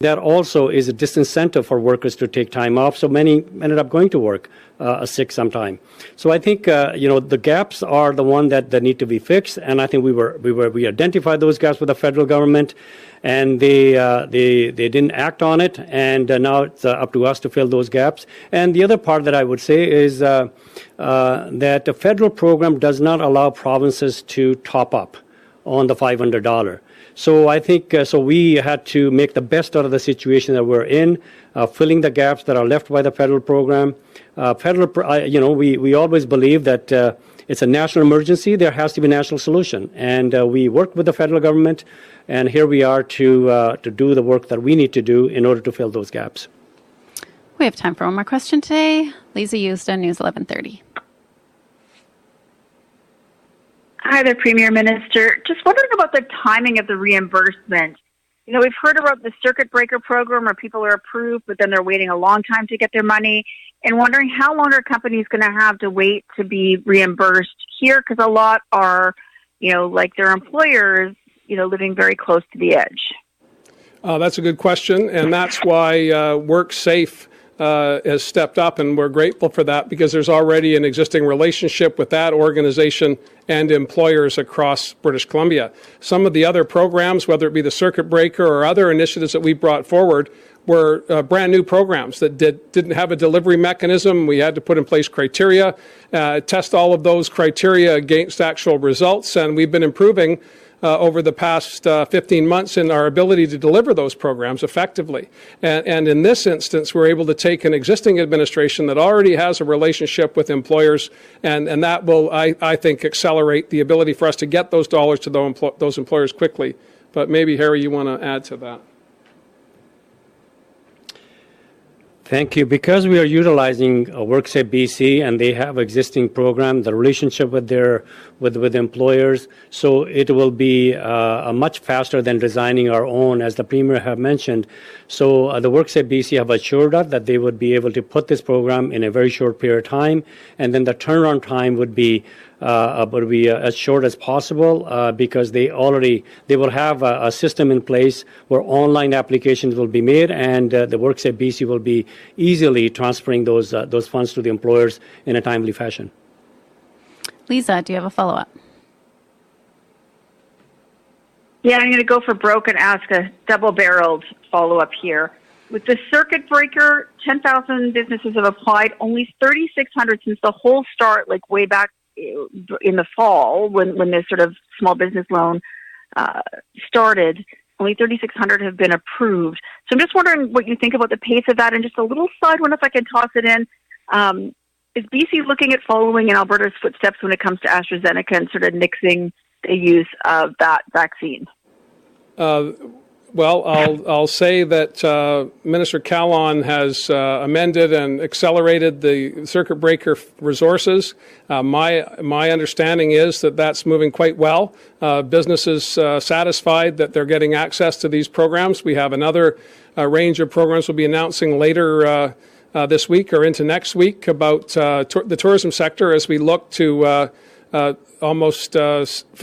That also is a disincentive for workers to take time off. So many ended up going to work uh, sick sometime. So I think uh, you know the gaps are the one that, that need to be fixed. And I think we were we were we identified those gaps with the federal government, and they uh, they they didn't act on it. And uh, now it's uh, up to us to fill those gaps. And the other part that I would say is uh, uh, that the federal program does not allow provinces to top up on the five hundred dollars. So I think uh, so we had to make the best out of the situation that we're in, uh, filling the gaps that are left by the federal program. Uh, federal, pro- I, you know, we, we always believe that uh, it's a national emergency. There has to be a national solution, and uh, we worked with the federal government, and here we are to uh, to do the work that we need to do in order to fill those gaps. We have time for one more question today. Lisa Houston, News eleven thirty. Hi there, Premier Minister. Just wondering about the timing of the reimbursement. You know, we've heard about the circuit breaker program where people are approved, but then they're waiting a long time to get their money, and wondering how long are companies going to have to wait to be reimbursed here? Because a lot are, you know, like their employers, you know, living very close to the edge. Uh, that's a good question, and that's why uh, WorkSafe Uh, has stepped up, and we're grateful for that because there's already an existing relationship with that organization and employers across British Columbia. Some of the other programs, whether it be the circuit breaker or other initiatives that we brought forward, were uh, brand new programs that did, didn't have a delivery mechanism. We had to put in place criteria, uh, test all of those criteria against actual results, and we've been improving Uh, over the past uh, fifteen months in our ability to deliver those programs effectively. And, and in this instance, we're able to take an existing administration that already has a relationship with employers, and, and that will, I, I think, accelerate the ability for us to get those dollars to those, empl- those employers quickly. But maybe, Harry, you want to add to that. Thank you. Because we are utilizing uh, WorkSafeBC, and they have existing program, the relationship with their with with employers, so it will be uh, much faster than designing our own, as the Premier have mentioned. So uh, the WorkSafeBC have assured us that they would be able to put this program in a very short period of time, and then the turnaround time would be uh, would be uh, as short as possible uh, because they already they will have a, a system in place where online applications will be made, and uh, the WorkSafeBC will be easily transferring those uh, those funds to the employers in a timely fashion. Lisa, do you have a follow-up? Yeah, I'm going to go for broke and ask a double-barreled follow-up here. With the circuit breaker, ten thousand businesses have applied, only thirty-six hundred since the whole start, like way back in the fall when, when this sort of small business loan uh, started. Only thirty-six hundred have been approved. So I'm just wondering what you think about the pace of that. And just a little side one, if I can toss it in, um, is B C looking at following in Alberta's footsteps when it comes to AstraZeneca and sort of nixing the use of that vaccine? Uh, well, I'll I'll say that uh, Minister Callon has uh, amended and accelerated the circuit breaker resources. Uh, my my understanding is that that's moving quite well. Uh, businesses uh, satisfied that they're getting access to these programs. We have another uh, range of programs we'll be announcing later Uh, Uh, this week or into next week about uh, t- the tourism sector as we look to uh, uh, almost uh,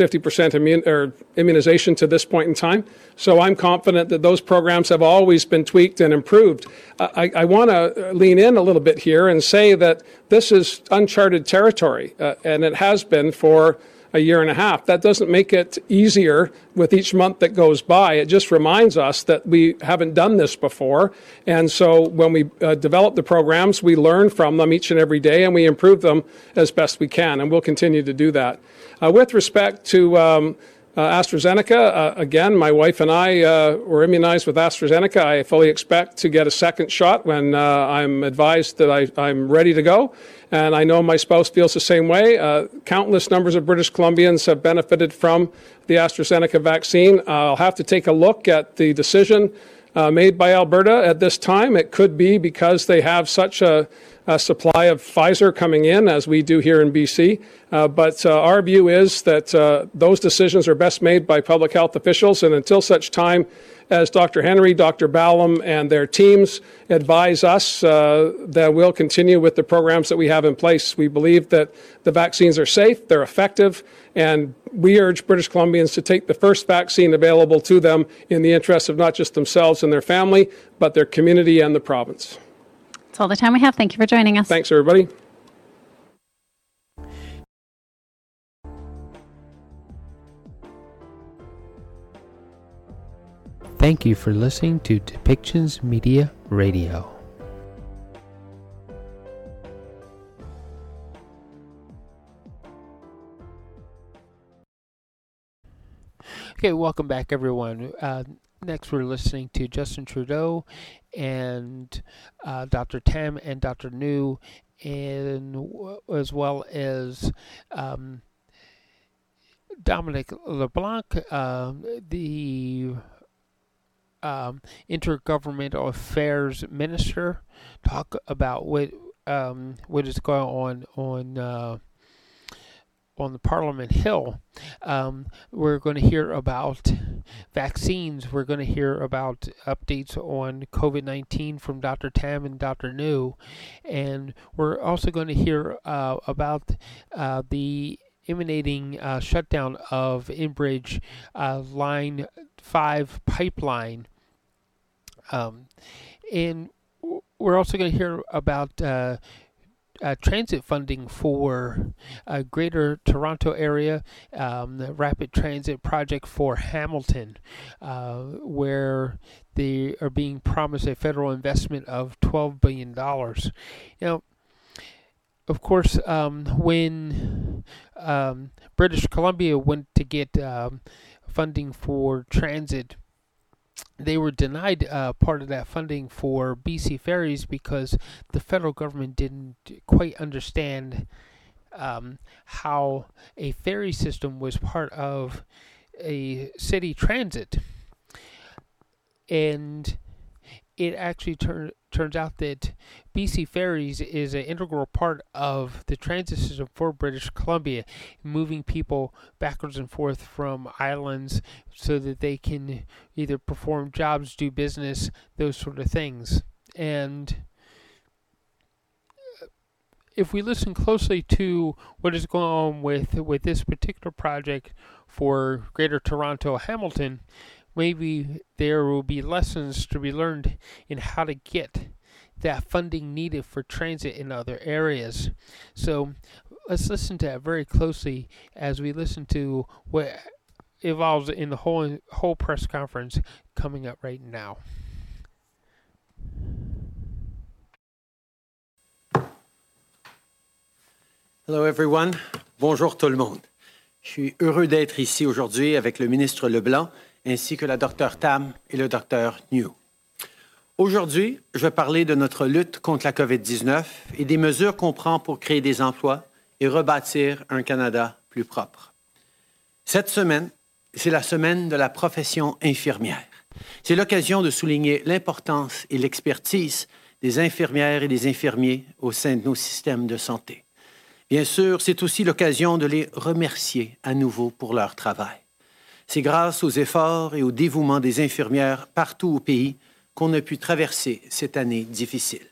fifty percent immun- or immunization to this point in time. So I'm confident that those programs have always been tweaked and improved. Uh, I, I want to lean in a little bit here and say that this is uncharted territory, uh, and it has been for a year and a half. That doesn't make it easier with each month that goes by. It just reminds us that we haven't done this before. And so when we uh, develop the programs, we learn from them each and every day, and we improve them as best we can. And we'll continue to do that. Uh, with respect to um, uh, AstraZeneca, uh, again, my wife and I uh, were immunized with AstraZeneca. I fully expect to get a second shot when uh, I'm advised that I, I'm ready to go. And I know my spouse feels the same way. Uh, countless numbers of British Columbians have benefited from the AstraZeneca vaccine. I'll have to take a look at the decision uh, made by Alberta at this time. It could be because they have such a, a supply of Pfizer coming in, as we do here in B C. Uh, but uh, our view is that uh, those decisions are best made by public health officials. And until such time as Doctor Henry, Doctor Ballam, and their teams advise us uh, that we'll continue with the programs that we have in place. We believe that the vaccines are safe, they're effective, and we urge British Columbians to take the first vaccine available to them in the interests of not just themselves and their family, but their community and the province. That's all the time we have. Thank you for joining us. Thanks, everybody. Thank you for listening to Depictions Media Radio. Okay, welcome back, everyone. Uh, next, we're listening to Justin Trudeau and uh, Doctor Tam and Doctor New, and w- as well as um, Dominic LeBlanc, uh, the Um, Intergovernmental Affairs Minister, talk about what um, what is going on on uh, on the Parliament Hill. Um, we're going to hear about vaccines. We're going to hear about updates on COVID nineteen from Doctor Tam and Doctor New, and we're also going to hear uh, about uh, the emanating uh, shutdown of Enbridge uh, Line five pipeline. Um, and we're also going to hear about uh, uh, transit funding for uh, Greater Toronto Area, um, the Rapid Transit Project for Hamilton, uh, where they are being promised a federal investment of twelve billion dollars. Now, of course, um, when um, British Columbia went to get um, funding for transit, they were denied uh, part of that funding for B C ferries because the federal government didn't quite understand um, how a ferry system was part of a city transit. And it actually turned turns out that B C Ferries is an integral part of the transit system for British Columbia, moving people backwards and forth from islands so that they can either perform jobs, do business, those sort of things. And if we listen closely to what is going on with, with this particular project for Greater Toronto Hamilton, maybe there will be lessons to be learned in how to get that funding needed for transit in other areas. So let's listen to that very closely as we listen to what evolves in the whole whole press conference coming up right now. Hello everyone. Bonjour tout le monde. Je suis heureux d'être ici aujourd'hui avec le ministre Leblanc, ainsi que la Dr Tam et le Dr New. Aujourd'hui, je vais parler de notre lutte contre la COVID dix-neuf et des mesures qu'on prend pour créer des emplois et rebâtir un Canada plus propre. Cette semaine, c'est la semaine de la profession infirmière. C'est l'occasion de souligner l'importance et l'expertise des infirmières et des infirmiers au sein de nos systèmes de santé. Bien sûr, c'est aussi l'occasion de les remercier à nouveau pour leur travail. C'est grâce aux efforts et au dévouement des infirmières partout au pays qu'on a pu traverser cette année difficile.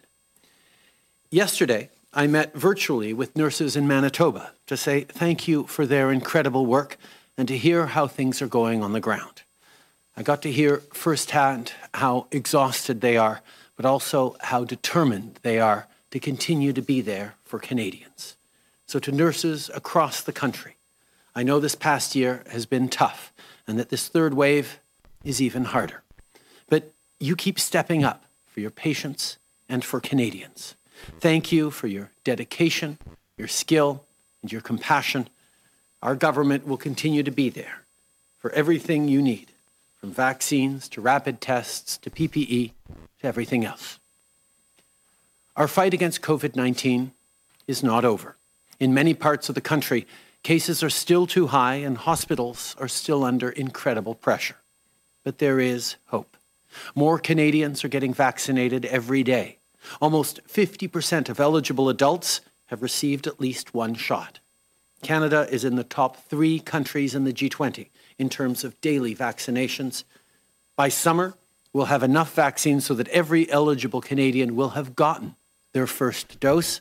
Yesterday, I met virtually with nurses in Manitoba to say thank you for their incredible work and to hear how things are going on the ground. I got to hear firsthand how exhausted they are, but also how determined they are to continue to be there for Canadians. So to nurses across the country, I know this past year has been tough and that this third wave is even harder. But you keep stepping up for your patients and for Canadians. Thank you for your dedication, your skill, and your compassion. Our government will continue to be there for everything you need, from vaccines to rapid tests to P P E to everything else. Our fight against COVID nineteen is not over. In many parts of the country, cases are still too high and hospitals are still under incredible pressure. But there is hope. More Canadians are getting vaccinated every day. Almost fifty percent of eligible adults have received at least one shot. Canada is in the top three countries in the G twenty in terms of daily vaccinations. By summer, we'll have enough vaccines so that every eligible Canadian will have gotten their first dose.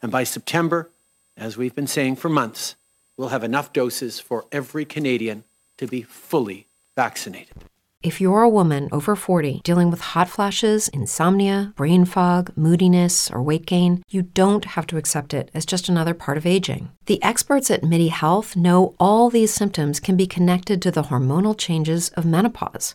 And by September, as we've been saying for months, we'll have enough doses for every Canadian to be fully vaccinated. If you're a woman over forty dealing with hot flashes, insomnia, brain fog, moodiness, or weight gain, you don't have to accept it as just another part of aging. The experts at Midi Health know all these symptoms can be connected to the hormonal changes of menopause,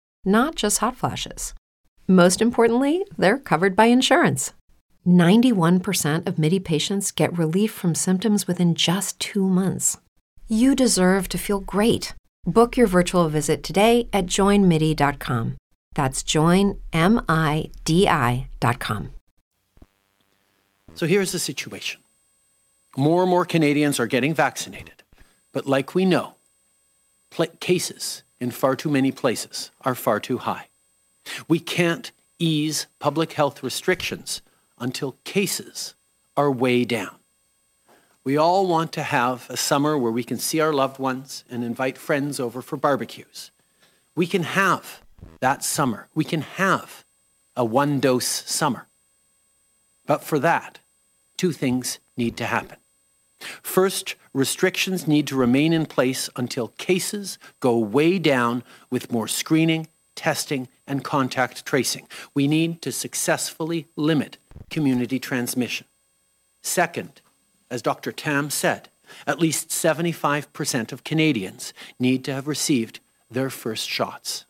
not just hot flashes. Most importantly, they're covered by insurance. ninety-one percent of Midi patients get relief from symptoms within just two months. You deserve to feel great. Book your virtual visit today at join midi dot com. That's join midi dot com. So here's the situation. More and more Canadians are getting vaccinated. But like we know, pl- cases in far too many places are far too high. We can't ease public health restrictions until cases are way down. We all want to have a summer where we can see our loved ones and invite friends over for barbecues. We can have that summer. We can have a one-dose summer. But for that, two things need to happen. First, restrictions need to remain in place until cases go way down with more screening, testing, and contact tracing. We need to successfully limit community transmission. Second, as Doctor Tam said, at least seventy-five percent of Canadians need to have received their first shots.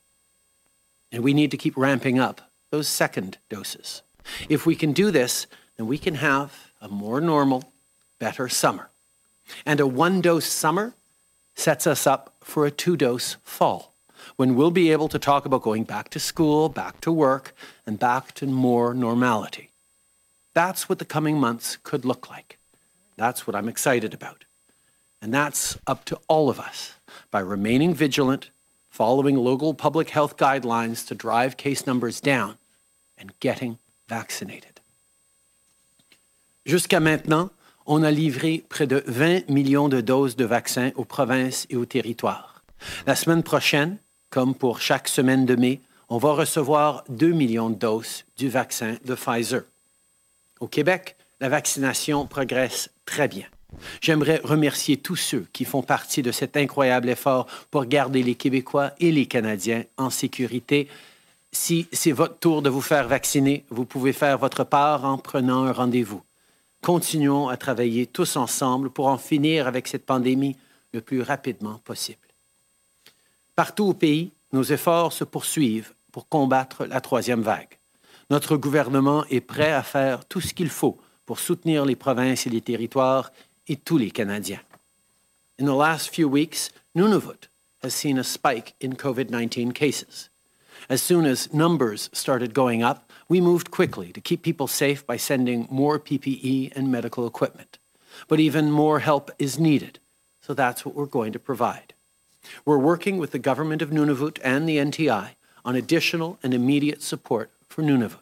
And we need to keep ramping up those second doses. If we can do this, then we can have a more normal, better summer. And a one-dose summer sets us up for a two-dose fall, when we'll be able to talk about going back to school, back to work, and back to more normality. That's what the coming months could look like. That's what I'm excited about. And that's up to all of us by remaining vigilant, following local public health guidelines to drive case numbers down, and getting vaccinated. Jusqu'à maintenant, on a livré près de vingt millions de doses de vaccins aux provinces et aux territoires. La semaine prochaine, comme pour chaque semaine de mai, on va recevoir deux millions de doses du vaccin de Pfizer. Au Québec, la vaccination progresse très bien. J'aimerais remercier tous ceux qui font partie de cet incroyable effort pour garder les Québécois et les Canadiens en sécurité. Si c'est votre tour de vous faire vacciner, vous pouvez faire votre part en prenant un rendez-vous. Continuons à travailler tous ensemble pour en finir avec cette pandémie le plus rapidement possible. Partout au pays, nos efforts se poursuivent pour combattre la troisième vague. Notre gouvernement est prêt à faire tout ce qu'il faut pour soutenir les provinces et les territoires et tous les Canadiens. In the last few weeks, Nunavut has seen a spike in covid nineteen cases. As soon as numbers started going up, we moved quickly to keep people safe by sending more P P E and medical equipment. But even more help is needed, so that's what we're going to provide. We're working with the government of Nunavut and the N T I on additional and immediate support for Nunavut.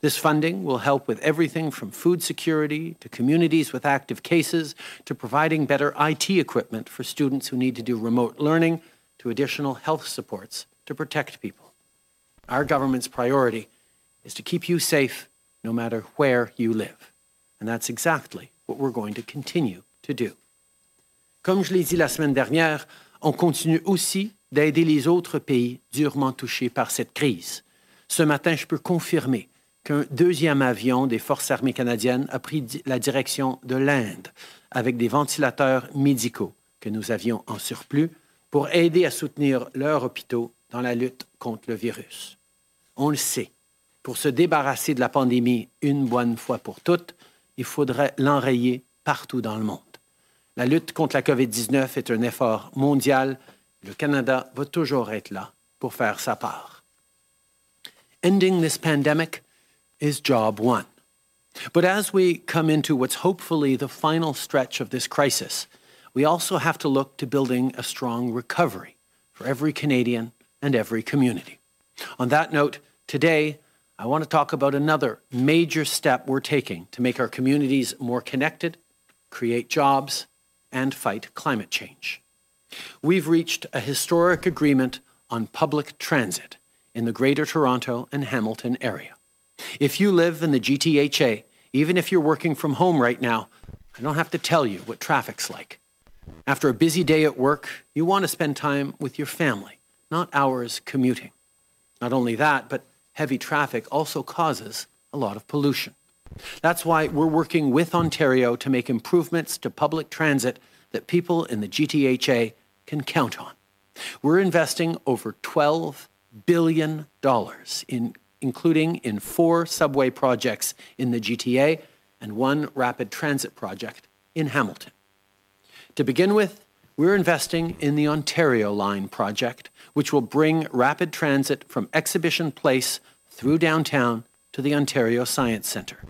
This funding will help with everything from food security to communities with active cases to providing better I T equipment for students who need to do remote learning to additional health supports to protect people. Our government's priority is to keep you safe no matter where you live. And that's exactly what we're going to continue to do. Comme je l'ai dit la semaine dernière, on continue aussi d'aider les autres pays durement touchés par cette crise. Ce matin, je peux confirmer qu'un deuxième avion des Forces armées canadiennes a pris la direction de l'Inde avec des ventilateurs médicaux que nous avions en surplus pour aider à soutenir leurs hôpitaux dans la lutte contre le virus. On le sait, pour se débarrasser de la pandémie une bonne fois pour toutes, il faudrait l'enrayer partout dans le monde. La lutte contre la covid dix-neuf est un effort mondial. Le Canada va toujours être là pour faire sa part. Ending this pandemic is job one. But as we come into what's hopefully the final stretch of this crisis, we also have to look to building a strong recovery for every Canadian and every community. On that note, today, I want to talk about another major step we're taking to make our communities more connected, create jobs, and fight climate change. We've reached a historic agreement on public transit in the Greater Toronto and Hamilton area. If you live in the G T H A, even if you're working from home right now, I don't have to tell you what traffic's like. After a busy day at work, you want to spend time with your family, not hours commuting. Not only that, but heavy traffic also causes a lot of pollution. That's why we're working with Ontario to make improvements to public transit that people in the G T H A can count on. We're investing over twelve billion dollars, in, including in four subway projects in the G T A and one rapid transit project in Hamilton. To begin with, we're investing in the Ontario Line project, which will bring rapid transit from Exhibition Place through downtown to the Ontario Science Centre.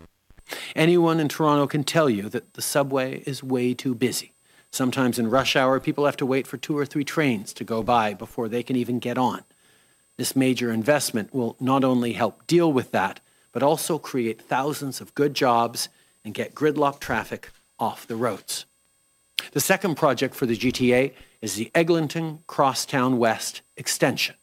Anyone in Toronto can tell you that the subway is way too busy. Sometimes in rush hour, people have to wait for two or three trains to go by before they can even get on. This major investment will not only help deal with that, but also create thousands of good jobs and get gridlock traffic off the roads. The second project for the G T A is the Eglinton Crosstown West extension.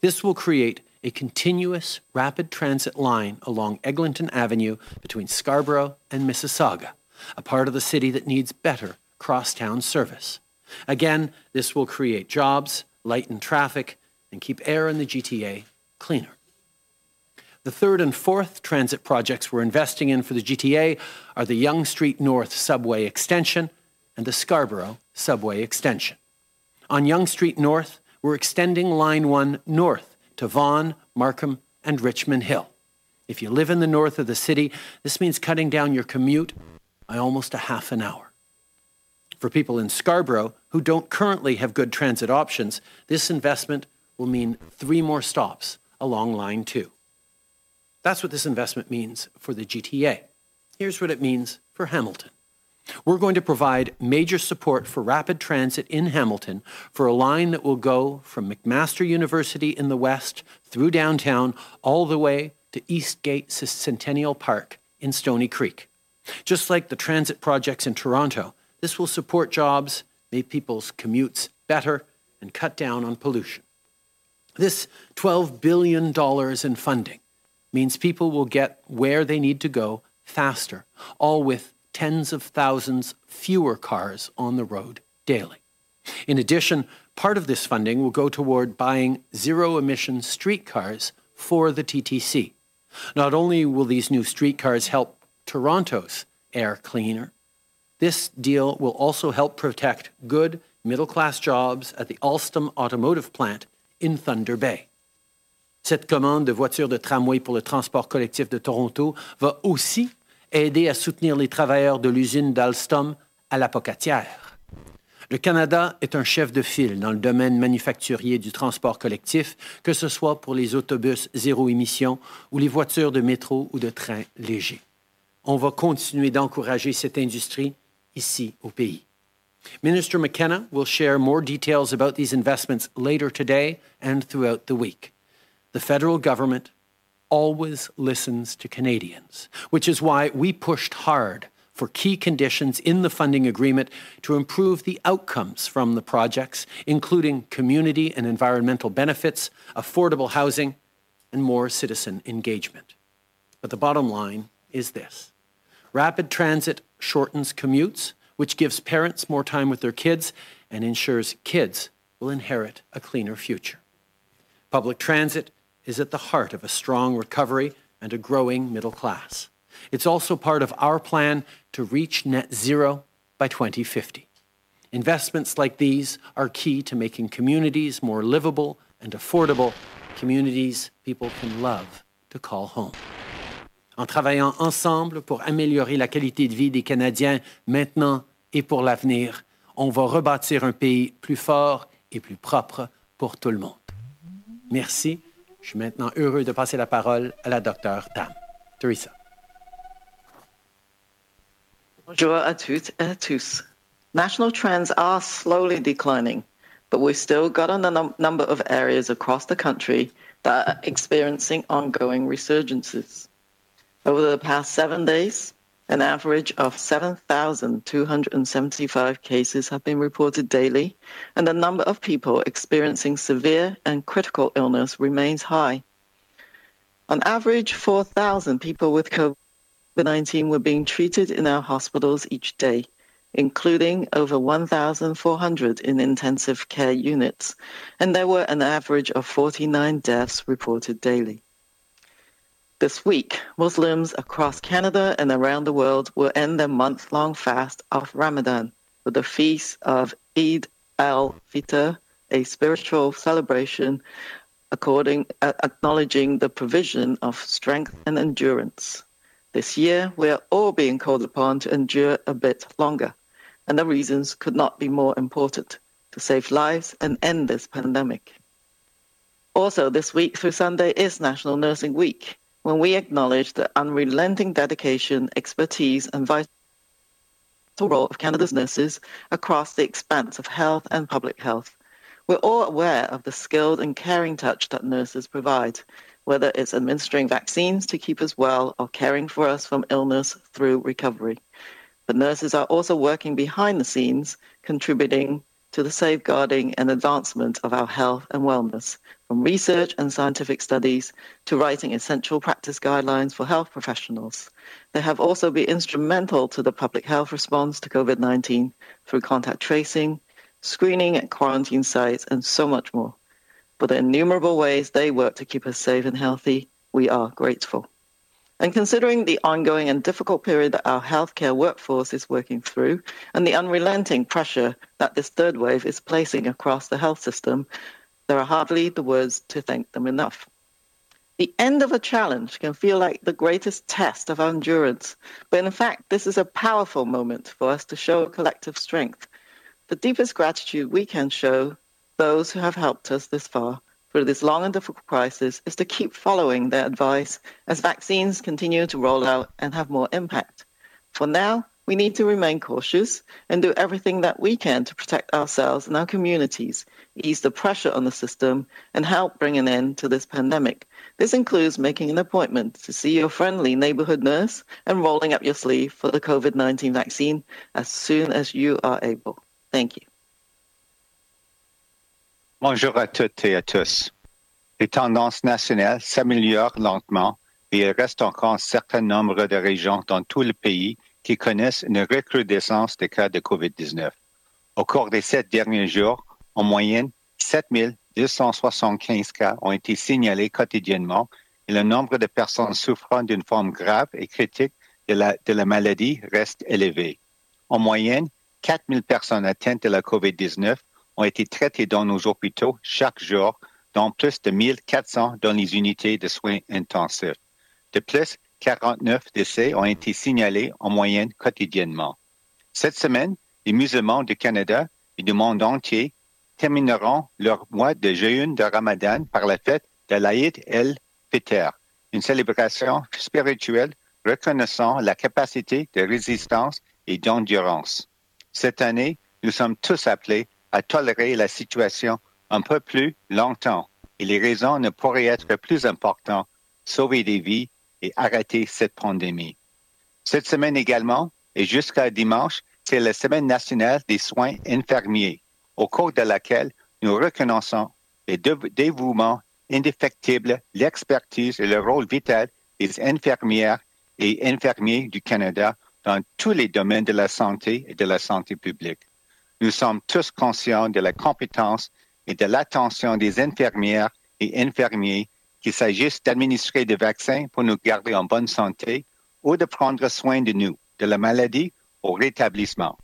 This will create a continuous rapid transit line along Eglinton Avenue between Scarborough and Mississauga, a part of the city that needs better crosstown service. Again, this will create jobs, lighten traffic, and keep air in the G T A cleaner. The third and fourth transit projects we're investing in for the G T A are the Yonge Street North subway extension and the Scarborough subway extension. On Yonge Street North, we're extending Line one north to Vaughan, Markham, and Richmond Hill. If you live in the north of the city, this means cutting down your commute by almost a half an hour. For people in Scarborough who don't currently have good transit options, this investment will mean three more stops along Line two. That's what this investment means for the G T A. Here's what it means for Hamilton. We're going to provide major support for rapid transit in Hamilton for a line that will go from McMaster University in the west through downtown all the way to Eastgate Centennial Park in Stony Creek. Just like the transit projects in Toronto, this will support jobs, make people's commutes better, and cut down on pollution. This twelve billion dollars in funding means people will get where they need to go faster, all with tens of thousands fewer cars on the road daily. In addition, part of this funding will go toward buying zero-emission streetcars for the T T C. Not only will these new streetcars help Toronto's air cleaner, this deal will also help protect good middle-class jobs at the Alstom automotive plant in Thunder Bay. Cette commande de voitures de tramway pour le transport collectif de Toronto va aussi aider à soutenir les travailleurs de l'usine d'Alstom à la Pocatière. Le Canada est un chef de file dans le domaine manufacturier du transport collectif, que ce soit pour les autobus zéro émission ou les voitures de métro ou de train léger. On va continuer d'encourager cette industrie ici au pays. Minister McKenna will share more details about these investments later today and throughout the week. The federal government always listens to Canadians, which is why we pushed hard for key conditions in the funding agreement to improve the outcomes from the projects, including community and environmental benefits, affordable housing, and more citizen engagement. But the bottom line is this. Rapid transit shortens commutes, which gives parents more time with their kids and ensures kids will inherit a cleaner future. Public transit is at the heart of a strong recovery and a growing middle class. It's also part of our plan to reach net zero by twenty fifty. Investments like these are key to making communities more livable and affordable, communities people can love to call home. En travaillant ensemble pour améliorer la qualité de vie des Canadiens maintenant et pour l'avenir, on va rebâtir un pays plus fort et plus propre pour tout le monde. Merci. Je suis maintenant heureux de passer la parole à la docteure Tam. Theresa. Bonjour à toutes et à tous. National trends are slowly declining, but we've still got a num- number of areas across the country that are experiencing ongoing resurgences. Over the past seven days, an average of seven thousand two hundred seventy-five cases have been reported daily, and the number of people experiencing severe and critical illness remains high. On average, four thousand people with covid nineteen were being treated in our hospitals each day, including over one thousand four hundred in intensive care units, and there were an average of forty-nine deaths reported daily. This week, Muslims across Canada and around the world will end their month-long fast of Ramadan with the feast of Eid al-Fitr, a spiritual celebration according, uh, acknowledging the provision of strength and endurance. This year, we are all being called upon to endure a bit longer, and the reasons could not be more important, to save lives and end this pandemic. Also, this week through Sunday is National Nursing Week, when we acknowledge the unrelenting dedication, expertise, and vital role of Canada's nurses across the expanse of health and public health. We're all aware of the skilled and caring touch that nurses provide, whether it's administering vaccines to keep us well or caring for us from illness through recovery. But nurses are also working behind the scenes, contributing to the safeguarding and advancement of our health and wellness, from research and scientific studies to writing essential practice guidelines for health professionals. They have also been instrumental to the public health response to covid nineteen through contact tracing, screening at quarantine sites, and so much more. For the innumerable ways they work to keep us safe and healthy, we are grateful. And considering the ongoing and difficult period that our healthcare workforce is working through and the unrelenting pressure that this third wave is placing across the health system, there are hardly the words to thank them enough. The end of a challenge can feel like the greatest test of our endurance, but in fact, this is a powerful moment for us to show collective strength. The deepest gratitude we can show those who have helped us this far through this long and difficult crisis is to keep following their advice as vaccines continue to roll out and have more impact. For now, we need to remain cautious and do everything that we can to protect ourselves and our communities, ease the pressure on the system, and help bring an end to this pandemic. This includes making an appointment to see your friendly neighborhood nurse and rolling up your sleeve for the covid nineteen vaccine as soon as you are able. Thank you. Bonjour à toutes et à tous. Les tendances nationales s'améliorent lentement et il reste encore un certain nombre de régions dans tout le pays qui connaissent une recrudescence des cas de covid dix-neuf. Au cours des sept derniers jours, en moyenne, sept mille deux cent soixante-quinze cas ont été signalés quotidiennement et le nombre de personnes souffrant d'une forme grave et critique de la, de la maladie reste élevé. En moyenne, quatre mille personnes atteintes de la covid dix-neuf ont été traités dans nos hôpitaux chaque jour, dont plus de mille quatre cents dans les unités de soins intensifs. De plus, quarante-neuf décès ont été signalés en moyenne quotidiennement. Cette semaine, les musulmans du Canada et du monde entier termineront leur mois de jeûne de Ramadan par la fête de l'Aïd el-Fitr, une célébration spirituelle reconnaissant la capacité de résistance et d'endurance. Cette année, nous sommes tous appelés à tolérer la situation un peu plus longtemps et les raisons ne pourraient être plus importantes, sauver des vies et arrêter cette pandémie. Cette semaine également, et jusqu'à dimanche, c'est la Semaine nationale des soins infirmiers, au cours de laquelle nous reconnaissons le dévouement indéfectible, l'expertise et le rôle vital des infirmières et infirmiers du Canada dans tous les domaines de la santé et de la santé publique. Nous sommes tous conscients de la compétence et de l'attention des infirmières et infirmiers qu'il s'agisse d'administrer des vaccins pour nous garder en bonne santé ou de prendre soin de nous, de la maladie au rétablissement.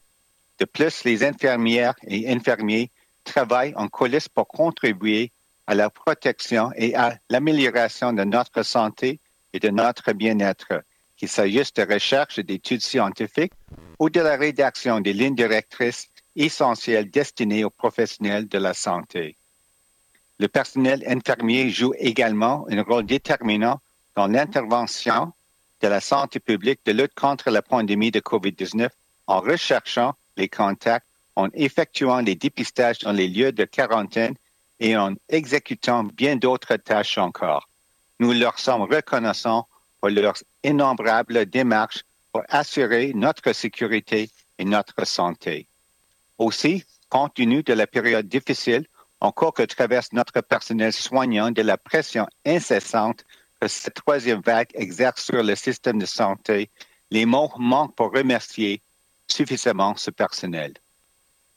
De plus, les infirmières et infirmiers travaillent en coulisses pour contribuer à la protection et à l'amélioration de notre santé et de notre bien-être, qu'il s'agisse de recherche et d'études scientifiques ou de la rédaction des lignes directrices essentielles destinées aux professionnels de la santé. Le personnel infirmier joue également un rôle déterminant dans l'intervention de la santé publique de lutte contre la pandémie de covid dix-neuf en recherchant les contacts, en effectuant les dépistages dans les lieux de quarantaine et en exécutant bien d'autres tâches encore. Nous leur sommes reconnaissants pour leurs innombrables démarches pour assurer notre sécurité et notre santé. Aussi, compte tenu de la période difficile encore que traverse notre personnel soignant de la pression incessante que cette troisième vague exerce sur le système de santé, les mots manquent pour remercier suffisamment ce personnel.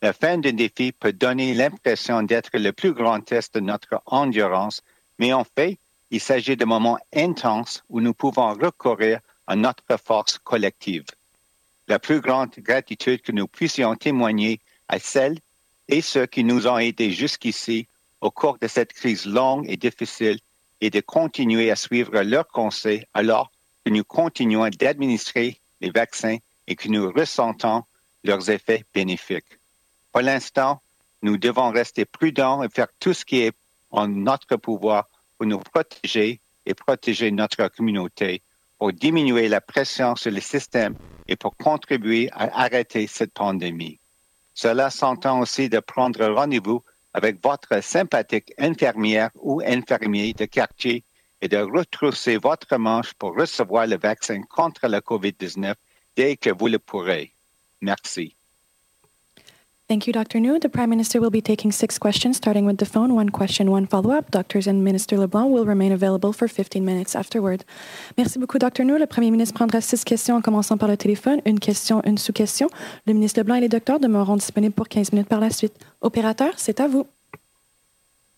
La fin d'un défi peut donner l'impression d'être le plus grand test de notre endurance, mais en fait, il s'agit de moments intenses où nous pouvons recourir à notre force collective. La plus grande gratitude que nous puissions témoigner à celles et ceux qui nous ont aidés jusqu'ici au cours de cette crise longue et difficile est de continuer à suivre leurs conseils alors que nous continuons d'administrer les vaccins et que nous ressentons leurs effets bénéfiques. Pour l'instant, nous devons rester prudents et faire tout ce qui est en notre pouvoir pour nous protéger et protéger notre communauté, pour diminuer la pression sur le système et pour contribuer à arrêter cette pandémie. Cela s'entend aussi de prendre rendez-vous avec votre sympathique infirmière ou infirmier de quartier et de retrousser votre manche pour recevoir le vaccin contre la covid dix-neuf dès que vous le pourrez. Merci. Thank you, Doctor New. The Prime Minister will be taking six questions, starting with the phone, one question, one follow-up. Doctors and Minister LeBlanc will remain available for fifteen minutes afterward. Merci beaucoup, Docteur New. Le Premier ministre prendra six questions en commençant par le téléphone, une question, une sous-question. Le ministre LeBlanc et les docteurs demeureront disponibles pour quinze minutes par la suite. Opérateur, c'est à vous.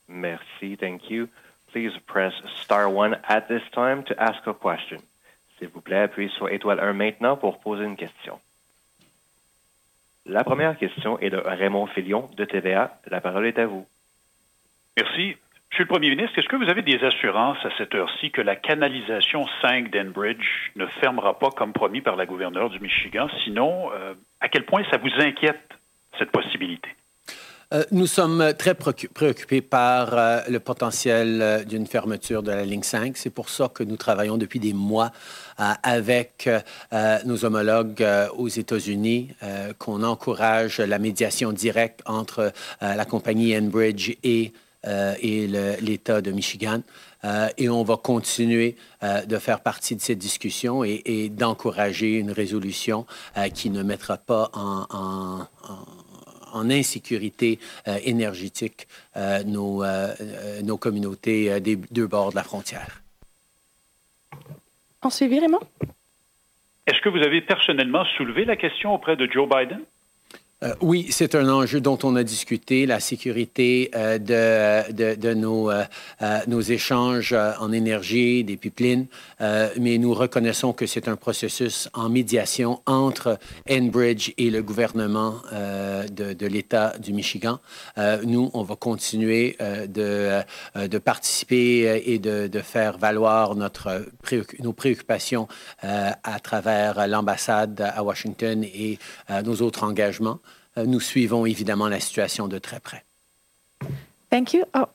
Merci, thank you. Please press star one at this time to ask a question. S'il vous plaît, appuyez sur étoile un maintenant pour poser une question. La première question est de Raymond Filion de T V A. La parole est à vous. Merci. Monsieur le Premier ministre, est-ce que vous avez des assurances à cette heure-ci que la canalisation cinq d'Enbridge ne fermera pas comme promis par la gouverneure du Michigan? Sinon, euh, à quel point ça vous inquiète, cette possibilité? Euh, nous sommes très préocu- préoccupés par euh, le potentiel euh, d'une fermeture de la ligne cinq. C'est pour ça que nous travaillons depuis des mois euh, avec euh, nos homologues euh, aux États-Unis, euh, qu'on encourage la médiation directe entre euh, la compagnie Enbridge et, euh, et le, l'État de Michigan. Euh, et on va continuer euh, de faire partie de cette discussion et, et d'encourager une résolution euh, qui ne mettra pas en... en, en en insécurité euh, énergétique euh, nos, euh, nos communautés euh, des deux bords de la frontière. En suivi, Raymond? Est-ce que vous avez personnellement soulevé la question auprès de Joe Biden? Euh, oui, c'est un enjeu dont on a discuté, la sécurité euh, de, de, de nos, euh, nos échanges euh, en énergie, des pipelines, euh, mais nous reconnaissons que c'est un processus en médiation entre Enbridge et le gouvernement euh, de, de l'État du Michigan. Euh, nous, on va continuer euh, de, euh, de participer et de, de faire valoir notre préoc- nos préoccupations euh, à travers l'ambassade à Washington et euh, nos autres engagements. Nous suivons évidemment la situation de très près. Thank you. Oh.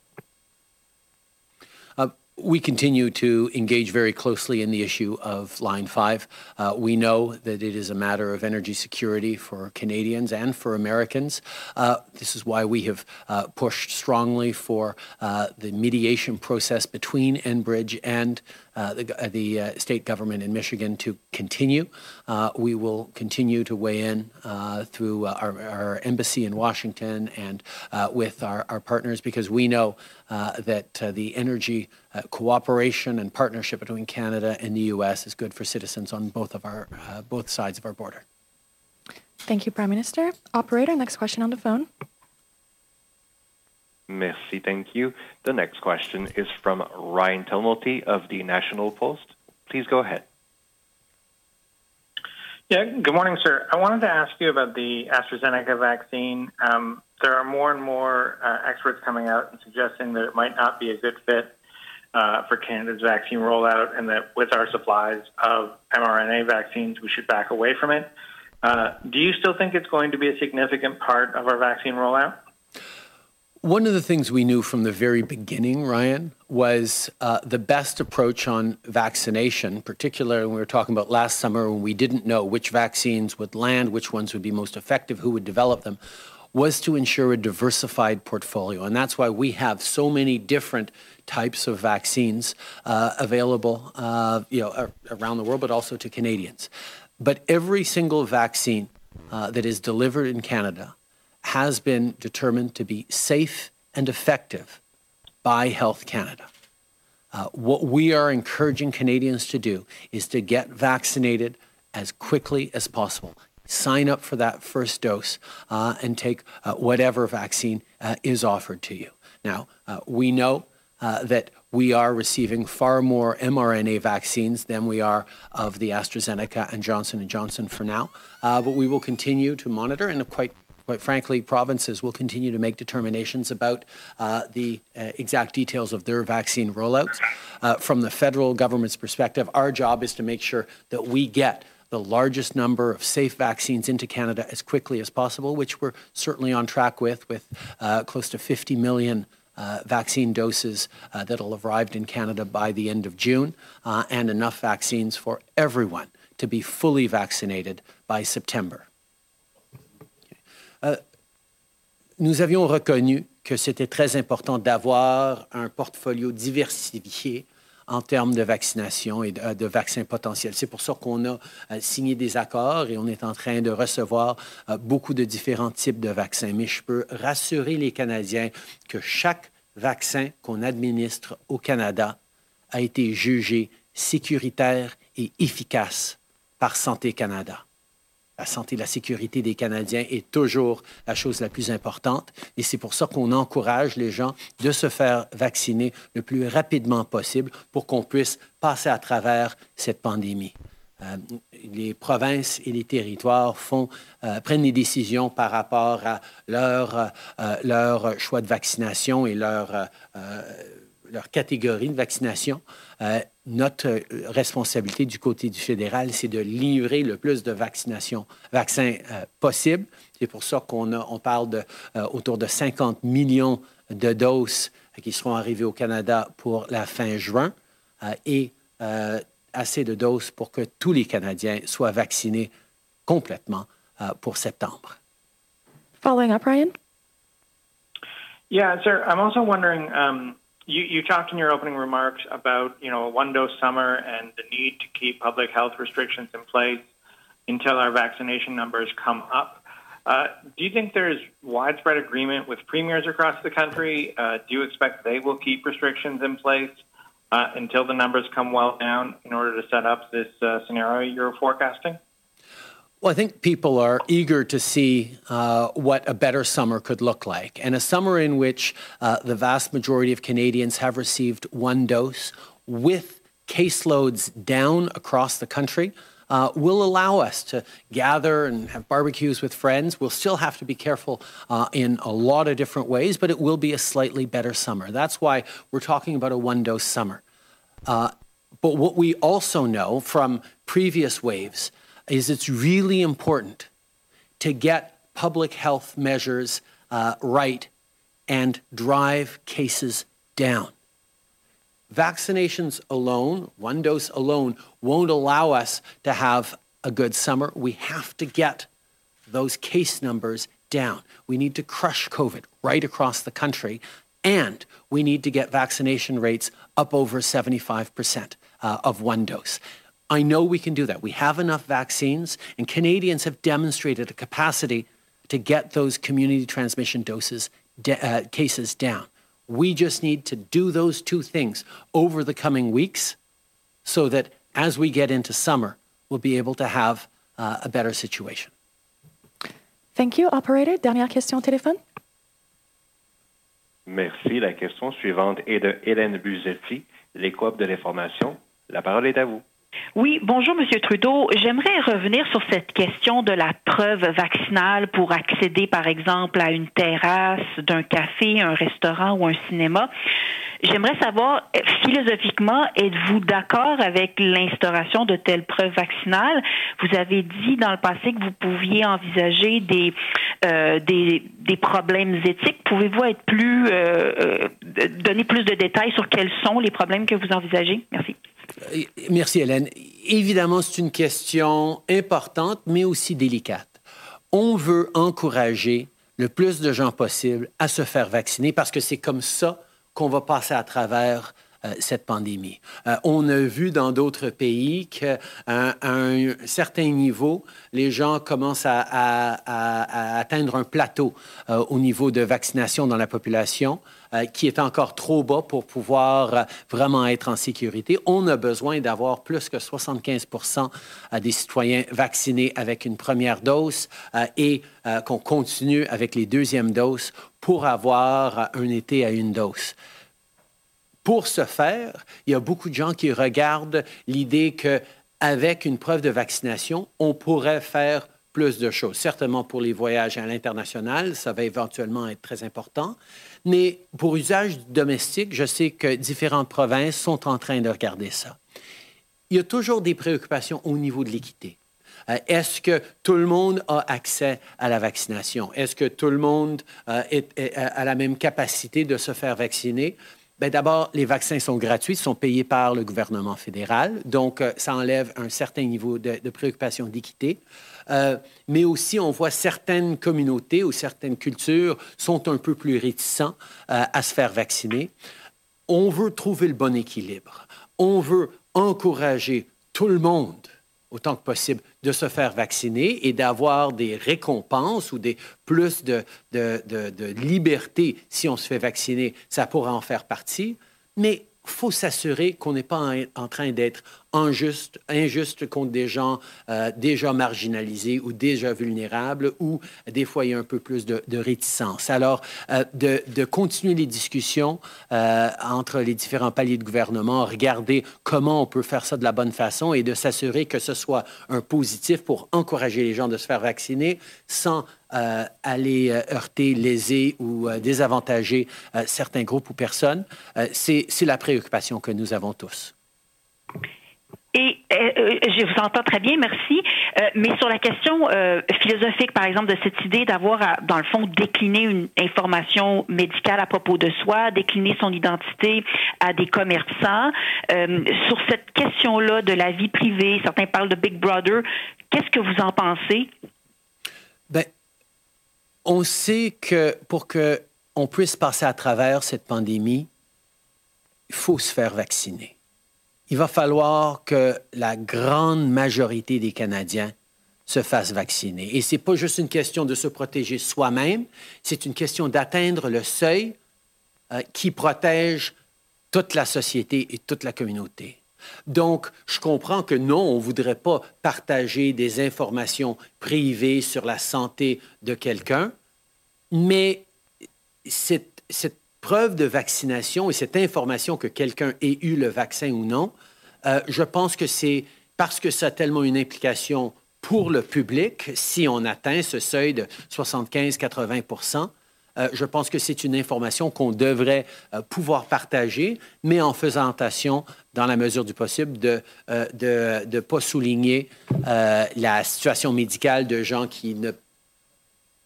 Uh, we continue to engage very closely in the issue of Line five. Uh, we know that it is a matter of energy security for Canadians and for Americans. Uh, this is why we have uh, pushed strongly for uh, the mediation process between Enbridge and Uh, the, the uh, state government in Michigan to continue. Uh, we will continue to weigh in uh, through uh, our, our embassy in Washington and uh, with our, our partners, because we know uh, that uh, the energy uh, cooperation and partnership between Canada and the U S is good for citizens on both of our uh, both sides of our border. Thank you, Prime Minister. Operator, next question on the phone. Merci, thank you. The next question is from Ryan Tilmulty of the National Post. Please go ahead. Yeah, good morning, sir. I wanted to ask you about the AstraZeneca vaccine. Um, there are more and more uh, experts coming out and suggesting that it might not be a good fit uh, for Canada's vaccine rollout, and that with our supplies of mRNA vaccines, we should back away from it. Uh, do you still think it's going to be a significant part of our vaccine rollout? One of the things we knew from the very beginning, Ryan, was uh, the best approach on vaccination, particularly when we were talking about last summer when we didn't know which vaccines would land, which ones would be most effective, who would develop them, was to ensure a diversified portfolio. And that's why we have so many different types of vaccines uh, available uh, you know, around the world, but also to Canadians. But every single vaccine uh, that is delivered in Canada has been determined to be safe and effective by Health Canada. Uh, what we are encouraging Canadians to do is to get vaccinated as quickly as possible. Sign up for that first dose uh, and take uh, whatever vaccine uh, is offered to you. Now, uh, we know uh, that we are receiving far more mRNA vaccines than we are of the AstraZeneca and Johnson and Johnson for now, uh, but we will continue to monitor, and quite Quite frankly, provinces will continue to make determinations about uh, the uh, exact details of their vaccine rollouts. Uh, from the federal government's perspective, our job is to make sure that we get the largest number of safe vaccines into Canada as quickly as possible, which we're certainly on track with, with uh, close to fifty million Uh, vaccine doses uh, that'll have arrived in Canada by the end of June, uh, and enough vaccines for everyone to be fully vaccinated by September. Euh, nous avions reconnu que c'était très important d'avoir un portfolio diversifié en termes de vaccination et de, de vaccins potentiels. C'est pour ça qu'on a euh, signé des accords et on est en train de recevoir euh, beaucoup de différents types de vaccins. Mais je peux rassurer les Canadiens que chaque vaccin qu'on administre au Canada a été jugé sécuritaire et efficace par Santé Canada. La santé et la sécurité des Canadiens est toujours la chose la plus importante, et c'est pour ça qu'on encourage les gens de se faire vacciner le plus rapidement possible pour qu'on puisse passer à travers cette pandémie. Euh, les provinces et les territoires font, euh, prennent des décisions par rapport à leur, euh, leur choix de vaccination et leur, euh, euh, leur catégorie de vaccination. Euh, Notre responsabilité du côté du fédéral, c'est de livrer le plus de vaccinations, vaccins euh, possible. C'est pour ça qu'on a, on parle de euh, autour de cinquante millions de doses euh, qui seront arrivées au Canada pour la fin juin euh, et euh, assez de doses pour que tous les Canadiens soient vaccinés complètement euh, pour septembre. Following up, Ryan? Yeah, sir. I'm also wondering... Um... You, you talked in your opening remarks about, you know, a one-dose summer and the need to keep public health restrictions in place until our vaccination numbers come up. Uh, do you think there's widespread agreement with premiers across the country? Uh, do you expect they will keep restrictions in place uh, until the numbers come well down in order to set up this uh, scenario you're forecasting? Well, I think people are eager to see uh, what a better summer could look like, and a summer in which uh, the vast majority of Canadians have received one dose with caseloads down across the country uh, will allow us to gather and have barbecues with friends. We'll still have to be careful uh, in a lot of different ways, but it will be a slightly better summer. That's why we're talking about a one-dose summer. Uh, but what we also know from previous waves is it's really important to get public health measures uh, right and drive cases down. Vaccinations alone, one dose alone, won't allow us to have a good summer. We have to get those case numbers down. We need to crush COVID right across the country, and we need to get vaccination rates up over seventy-five percent uh, of one dose. I know we can do that. We have enough vaccines, and Canadians have demonstrated a capacity to get those community transmission doses de- uh, cases down. We just need to do those two things over the coming weeks so that as we get into summer, we'll be able to have uh, a better situation. Thank you, operator. Dernière question au téléphone. Merci. La question suivante est de Hélène Buzetti, les coops de l'information. La parole est à vous. Oui, bonjour, Monsieur Trudeau. J'aimerais revenir sur cette question de la preuve vaccinale pour accéder, par exemple, à une terrasse, d'un café, un restaurant ou un cinéma. J'aimerais savoir, philosophiquement, êtes-vous d'accord avec l'instauration de telles preuves vaccinales? Vous avez dit dans le passé que vous pouviez envisager des euh, des, des problèmes éthiques. Pouvez-vous être plus euh, euh, donner plus de détails sur quels sont les problèmes que vous envisagez? Merci. Merci, Hélène. Évidemment, c'est une question importante, mais aussi délicate. On veut encourager le plus de gens possible à se faire vacciner parce que c'est comme ça qu'on va passer à travers euh, cette pandémie. Euh, on a vu dans d'autres pays qu'à un, un certain niveau, les gens commencent à, à, à, à atteindre un plateau euh, au niveau de vaccination dans la population euh, qui est encore trop bas pour pouvoir euh, vraiment être en sécurité. On a besoin d'avoir plus que soixante-quinze pour cent des citoyens vaccinés avec une première dose euh, et euh, qu'on continue avec les deuxièmes doses pour avoir un été à une dose. Pour ce faire, il y a beaucoup de gens qui regardent l'idée qu'avec une preuve de vaccination, on pourrait faire plus de choses. Certainement pour les voyages à l'international, ça va éventuellement être très important. Mais pour usage domestique, je sais que différentes provinces sont en train de regarder ça. Il y a toujours des préoccupations au niveau de l'équité. Euh, est-ce que tout le monde a accès à la vaccination? Est-ce que tout le monde euh, est, est, a la même capacité de se faire vacciner? Bien, d'abord, les vaccins sont gratuits, sont payés par le gouvernement fédéral. Donc, euh, ça enlève un certain niveau de, de préoccupation d'équité. Euh, mais aussi, on voit certaines communautés ou certaines cultures sont un peu plus réticents euh, à se faire vacciner. On veut trouver le bon équilibre. On veut encourager tout le monde autant que possible, de se faire vacciner et d'avoir des récompenses ou des plus de, de, de, de liberté si on se fait vacciner. Ça pourra en faire partie, mais il faut s'assurer qu'on n'est pas en, en train d'être injuste, injuste contre des gens euh, déjà marginalisés ou déjà vulnérables ou des fois, il y a un peu plus de, de réticence. Alors, euh, de, de continuer les discussions euh, entre les différents paliers de gouvernement, regarder comment on peut faire ça de la bonne façon et de s'assurer que ce soit un positif pour encourager les gens de se faire vacciner sans euh, aller euh, heurter, léser ou euh, désavantager euh, certains groupes ou personnes. Euh, c'est, c'est la préoccupation que nous avons tous. Et euh, je vous entends très bien, merci. Euh, mais sur la question euh, philosophique, par exemple, de cette idée d'avoir, à, dans le fond, décliner une information médicale à propos de soi, décliner son identité à des commerçants, euh, sur cette question-là de la vie privée, certains parlent de Big Brother, qu'est-ce que vous en pensez? Bien, on sait que pour qu'on puisse passer à travers cette pandémie, il faut se faire vacciner. Il va falloir que la grande majorité des Canadiens se fassent vacciner. Et ce n'est pas juste une question de se protéger soi-même, c'est une question d'atteindre le seuil euh, qui protège toute la société et toute la communauté. Donc, je comprends que non, on ne voudrait pas partager des informations privées sur la santé de quelqu'un, mais cette, cette preuve de vaccination et cette information que quelqu'un ait eu le vaccin ou non, euh, je pense que c'est parce que ça a tellement une implication pour le public, si on atteint ce seuil de soixante-quinze à quatre-vingts pour cent, euh, je pense que c'est une information qu'on devrait euh, pouvoir partager, mais en faisant attention, dans la mesure du possible, de ne euh, de, de pas souligner euh, la situation médicale de gens qui ne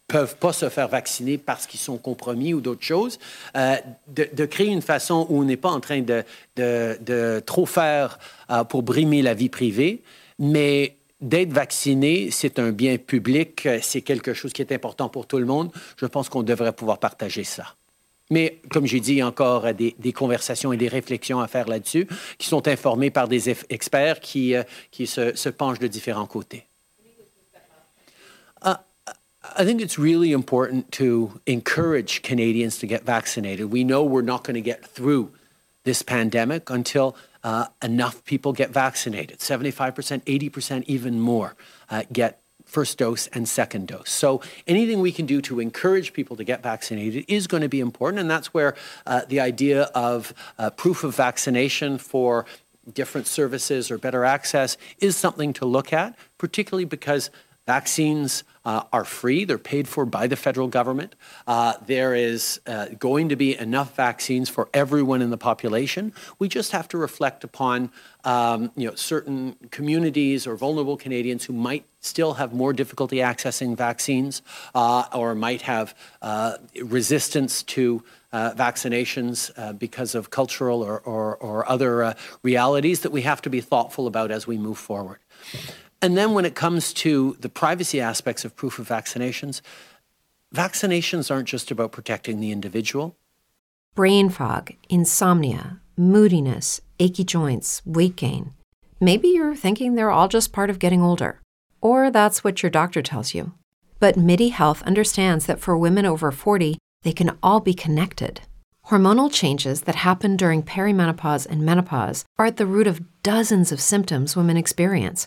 peuvent pas se faire vacciner parce qu'ils sont compromis ou d'autres choses, euh, de, de créer une façon où on n'est pas en train de, de, de trop faire euh, pour brimer la vie privée, mais d'être vacciné, c'est un bien public, c'est quelque chose qui est important pour tout le monde. Je pense qu'on devrait pouvoir partager ça. Mais, comme j'ai dit, il y a encore des, des conversations et des réflexions à faire là-dessus qui sont informées par des eff- experts qui, euh, qui se, se penchent de différents côtés. Ah, I think it's really important to encourage Canadians to get vaccinated. We know we're not going to get through this pandemic until uh, enough people get vaccinated, seventy-five percent, eighty percent, even more uh, get first dose and second dose. So anything we can do to encourage people to get vaccinated is going to be important, and that's where uh, the idea of uh, proof of vaccination for different services or better access is something to look at, particularly because vaccines uh, are free. They're paid for by the federal government. Uh, there is uh, going to be enough vaccines for everyone in the population. We just have to reflect upon um, you know, certain communities or vulnerable Canadians who might still have more difficulty accessing vaccines uh, or might have uh, resistance to Uh, vaccinations uh, because of cultural or, or, or other uh, realities that we have to be thoughtful about as we move forward. And then when it comes to the privacy aspects of proof of vaccinations, vaccinations aren't just about protecting the individual. Brain fog, insomnia, moodiness, achy joints, weight gain. Maybe you're thinking they're all just part of getting older, or that's what your doctor tells you. But Midi Health understands that for women over forty, they can all be connected. Hormonal changes that happen during perimenopause and menopause are at the root of dozens of symptoms women experience,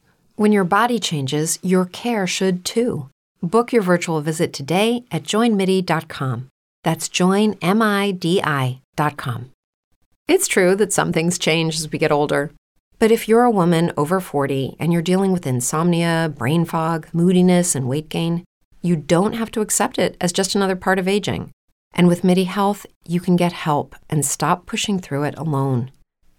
When your body changes, your care should too. Book your virtual visit today at join midi dot com. That's join midi dot com. It's true that some things change as we get older. But if you're a woman over forty and you're dealing with insomnia, brain fog, moodiness, and weight gain, you don't have to accept it as just another part of aging. And with Midi Health, you can get help and stop pushing through it alone.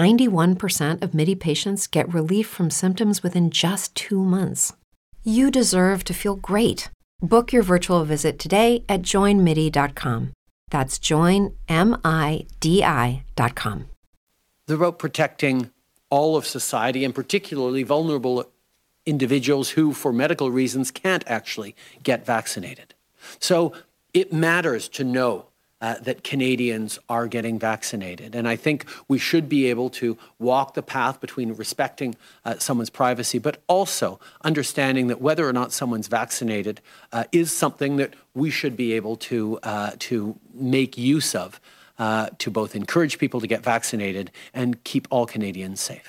ninety-one percent of Midi patients get relief from symptoms within just two months. You deserve to feel great. Book your virtual visit today at join midi dot com. That's join midi dot com. They're about protecting all of society, and particularly vulnerable individuals who, for medical reasons, can't actually get vaccinated. So it matters to know uh, that Canadians are getting vaccinated. And I think we should be able to walk the path between respecting uh, someone's privacy, but also understanding that whether or not someone's vaccinated uh, is something that we should be able to, uh, to make use of. Uh, to both encourage people to get vaccinated and keep all Canadians safe.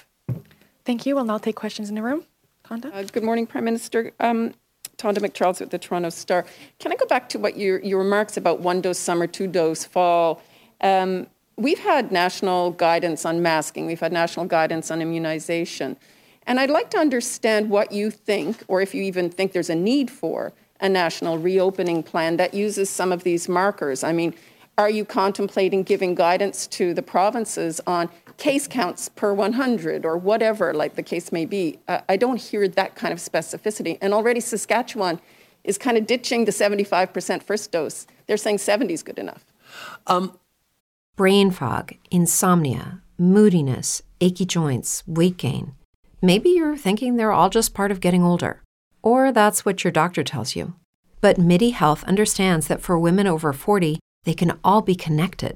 Thank you. We'll now take questions in the room. Tonda? Uh, good morning, Prime Minister. Um, Tonda McCharles with the Toronto Star. Can I go back to what your, your remarks about one-dose summer, two-dose fall? Um, we've had national guidance on masking. We've had national guidance on immunization. And I'd like to understand what you think, or if you even think there's a need for, a national reopening plan that uses some of these markers. I mean, are you contemplating giving guidance to the provinces on case counts per one hundred or whatever, like the case may be? Uh, I don't hear that kind of specificity. And already Saskatchewan is kind of ditching the seventy-five percent first dose. They're saying seventy is good enough. Um, Brain fog, insomnia, moodiness, achy joints, weight gain. Maybe you're thinking they're all just part of getting older, or that's what your doctor tells you. But Midi Health understands that for women over forty, they can all be connected.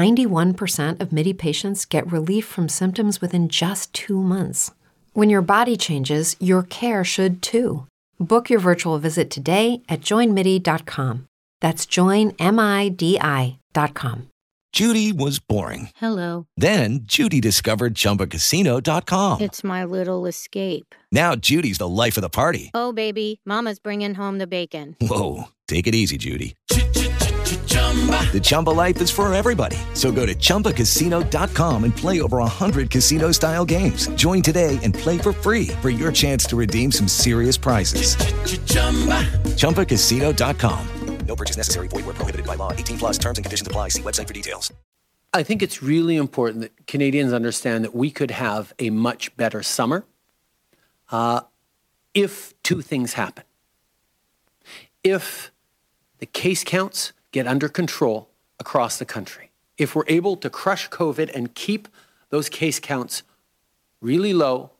ninety-one percent of Midi patients get relief from symptoms within just two months. When your body changes, your care should too. Book your virtual visit today at join midi dot com. That's join midi dot com. Judy was boring. Hello. Then Judy discovered chumba casino dot com. It's my little escape. Now Judy's the life of the party. Oh, baby, mama's bringing home the bacon. Whoa, take it easy, Judy. The Chumba life is for everybody. So go to chumba casino dot com and play over one hundred casino-style games. Join today and play for free for your chance to redeem some serious prizes. chumba casino dot com. No purchase necessary. Void where prohibited by law. eighteen plus terms and conditions apply. See website for details. I think it's really important that Canadians understand that we could have a much better summer uh, if two things happen. If the case counts get under control across the country. If we're able to crush COVID and keep those case counts really low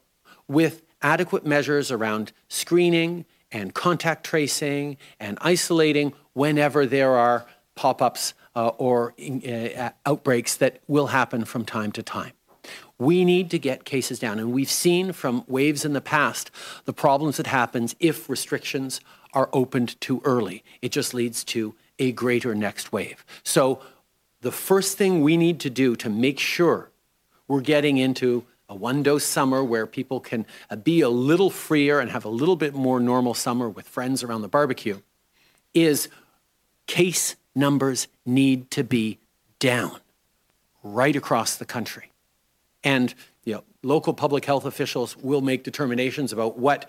with adequate measures around screening and contact tracing and isolating whenever there are pop-ups uh, or uh, outbreaks that will happen from time to time. We need to get cases down. And we've seen from waves in the past the problems that happens if restrictions are opened too early. It just leads to a greater next wave. So the first thing we need to do to make sure we're getting into a one-dose summer where people can be a little freer and have a little bit more normal summer with friends around the barbecue is case numbers need to be down right across the country. And you know, local public health officials will make determinations about what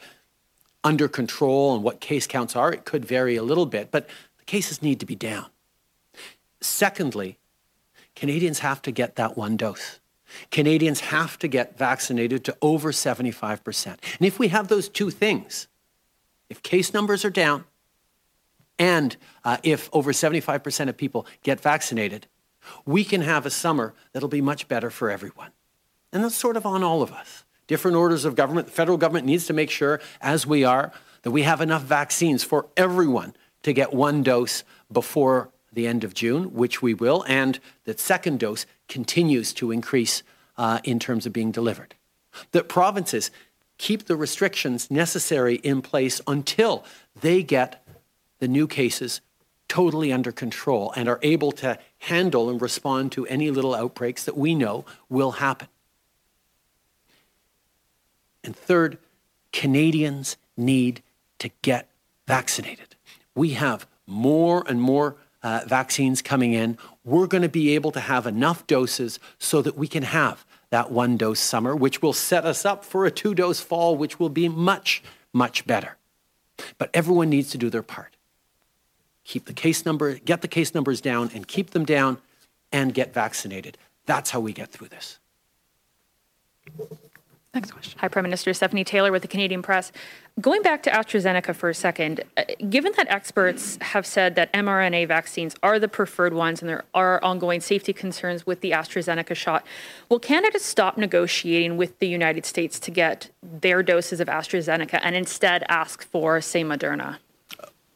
under control and what case counts are. It could vary a little bit, but cases need to be down. Secondly, Canadians have to get that one dose. Canadians have to get vaccinated to over seventy-five percent. And if we have those two things, if case numbers are down and uh, if over seventy-five percent of people get vaccinated, we can have a summer that'll be much better for everyone. And that's sort of on all of us. Different orders of government. The federal government needs to make sure, as we are, that we have enough vaccines for everyone to get one dose before the end of June, which we will, and the second dose continues to increase uh, in terms of being delivered. The provinces keep the restrictions necessary in place until they get the new cases totally under control and are able to handle and respond to any little outbreaks that we know will happen. And third, Canadians need to get vaccinated. We have more and more uh, vaccines coming in. We're going to be able to have enough doses so that we can have that one-dose summer, which will set us up for a two-dose fall, which will be much, much better. But everyone needs to do their part. Keep the case number, get the case numbers down and keep them down and get vaccinated. That's how we get through this. Next question. Hi, Prime Minister. Stephanie Taylor with the Canadian Press. Going back to AstraZeneca for a second, given that experts have said that mRNA vaccines are the preferred ones and there are ongoing safety concerns with the AstraZeneca shot, will Canada stop negotiating with the United States to get their doses of AstraZeneca and instead ask for, say, Moderna?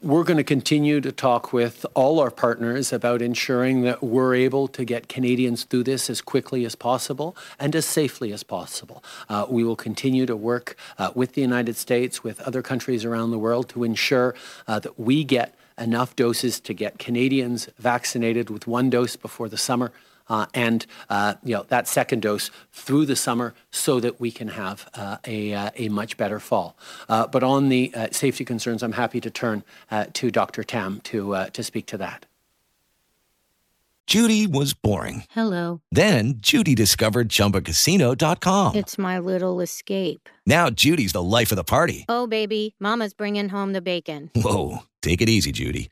We're going to continue to talk with all our partners about ensuring that we're able to get Canadians through this as quickly as possible and as safely as possible. Uh, we will continue to work uh, with the United States, with other countries around the world to ensure uh, that we get enough doses to get Canadians vaccinated with one dose before the summer uh, and uh, you know, that second dose through the summer so that we can have uh, a, uh, a much better fall. Uh, but on the uh, safety concerns, I'm happy to turn uh, to Doctor Tam to uh, to speak to that. Judy was boring. Hello. Then Judy discovered chumba casino dot com. It's my little escape. Now Judy's the life of the party. Oh, baby, mama's bringing home the bacon. Whoa, take it easy, Judy.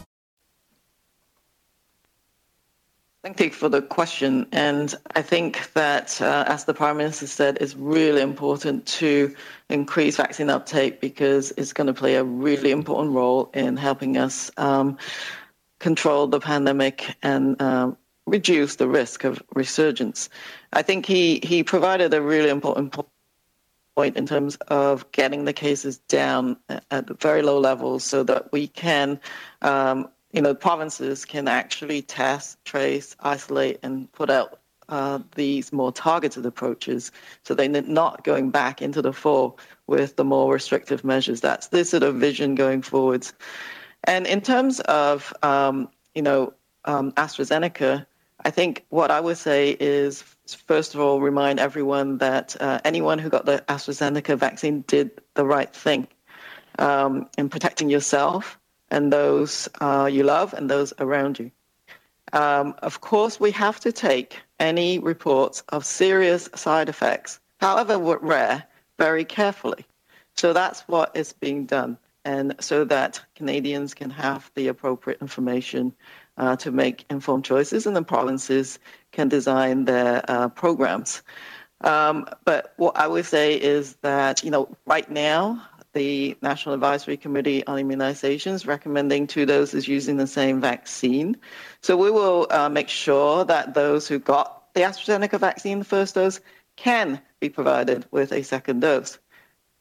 Thank you for the question. And I think that, uh, as the Prime Minister said, it's really important to increase vaccine uptake because it's going to play a really important role in helping us um, control the pandemic and um, reduce the risk of resurgence. I think he, he provided a really important point in terms of getting the cases down at very low levels so that we can um, you know, provinces can actually test, trace, isolate, and put out uh, these more targeted approaches so they're not going back into the fall with the more restrictive measures. That's this sort of vision going forwards. And in terms of, um, you know, um, AstraZeneca, I think what I would say is, first of all, remind everyone that uh, anyone who got the AstraZeneca vaccine did the right thing um, in protecting yourself and those uh, you love and those around you. Um, of course, we have to take any reports of serious side effects, however rare, very carefully. So that's what is being done, and so that Canadians can have the appropriate information uh, to make informed choices, and the provinces can design their uh, programs. Um, but what I would say is that, you know, right now, the National Advisory Committee on Immunizations recommending two doses using the same vaccine. So we will uh, make sure that those who got the AstraZeneca vaccine, the first dose, can be provided with a second dose.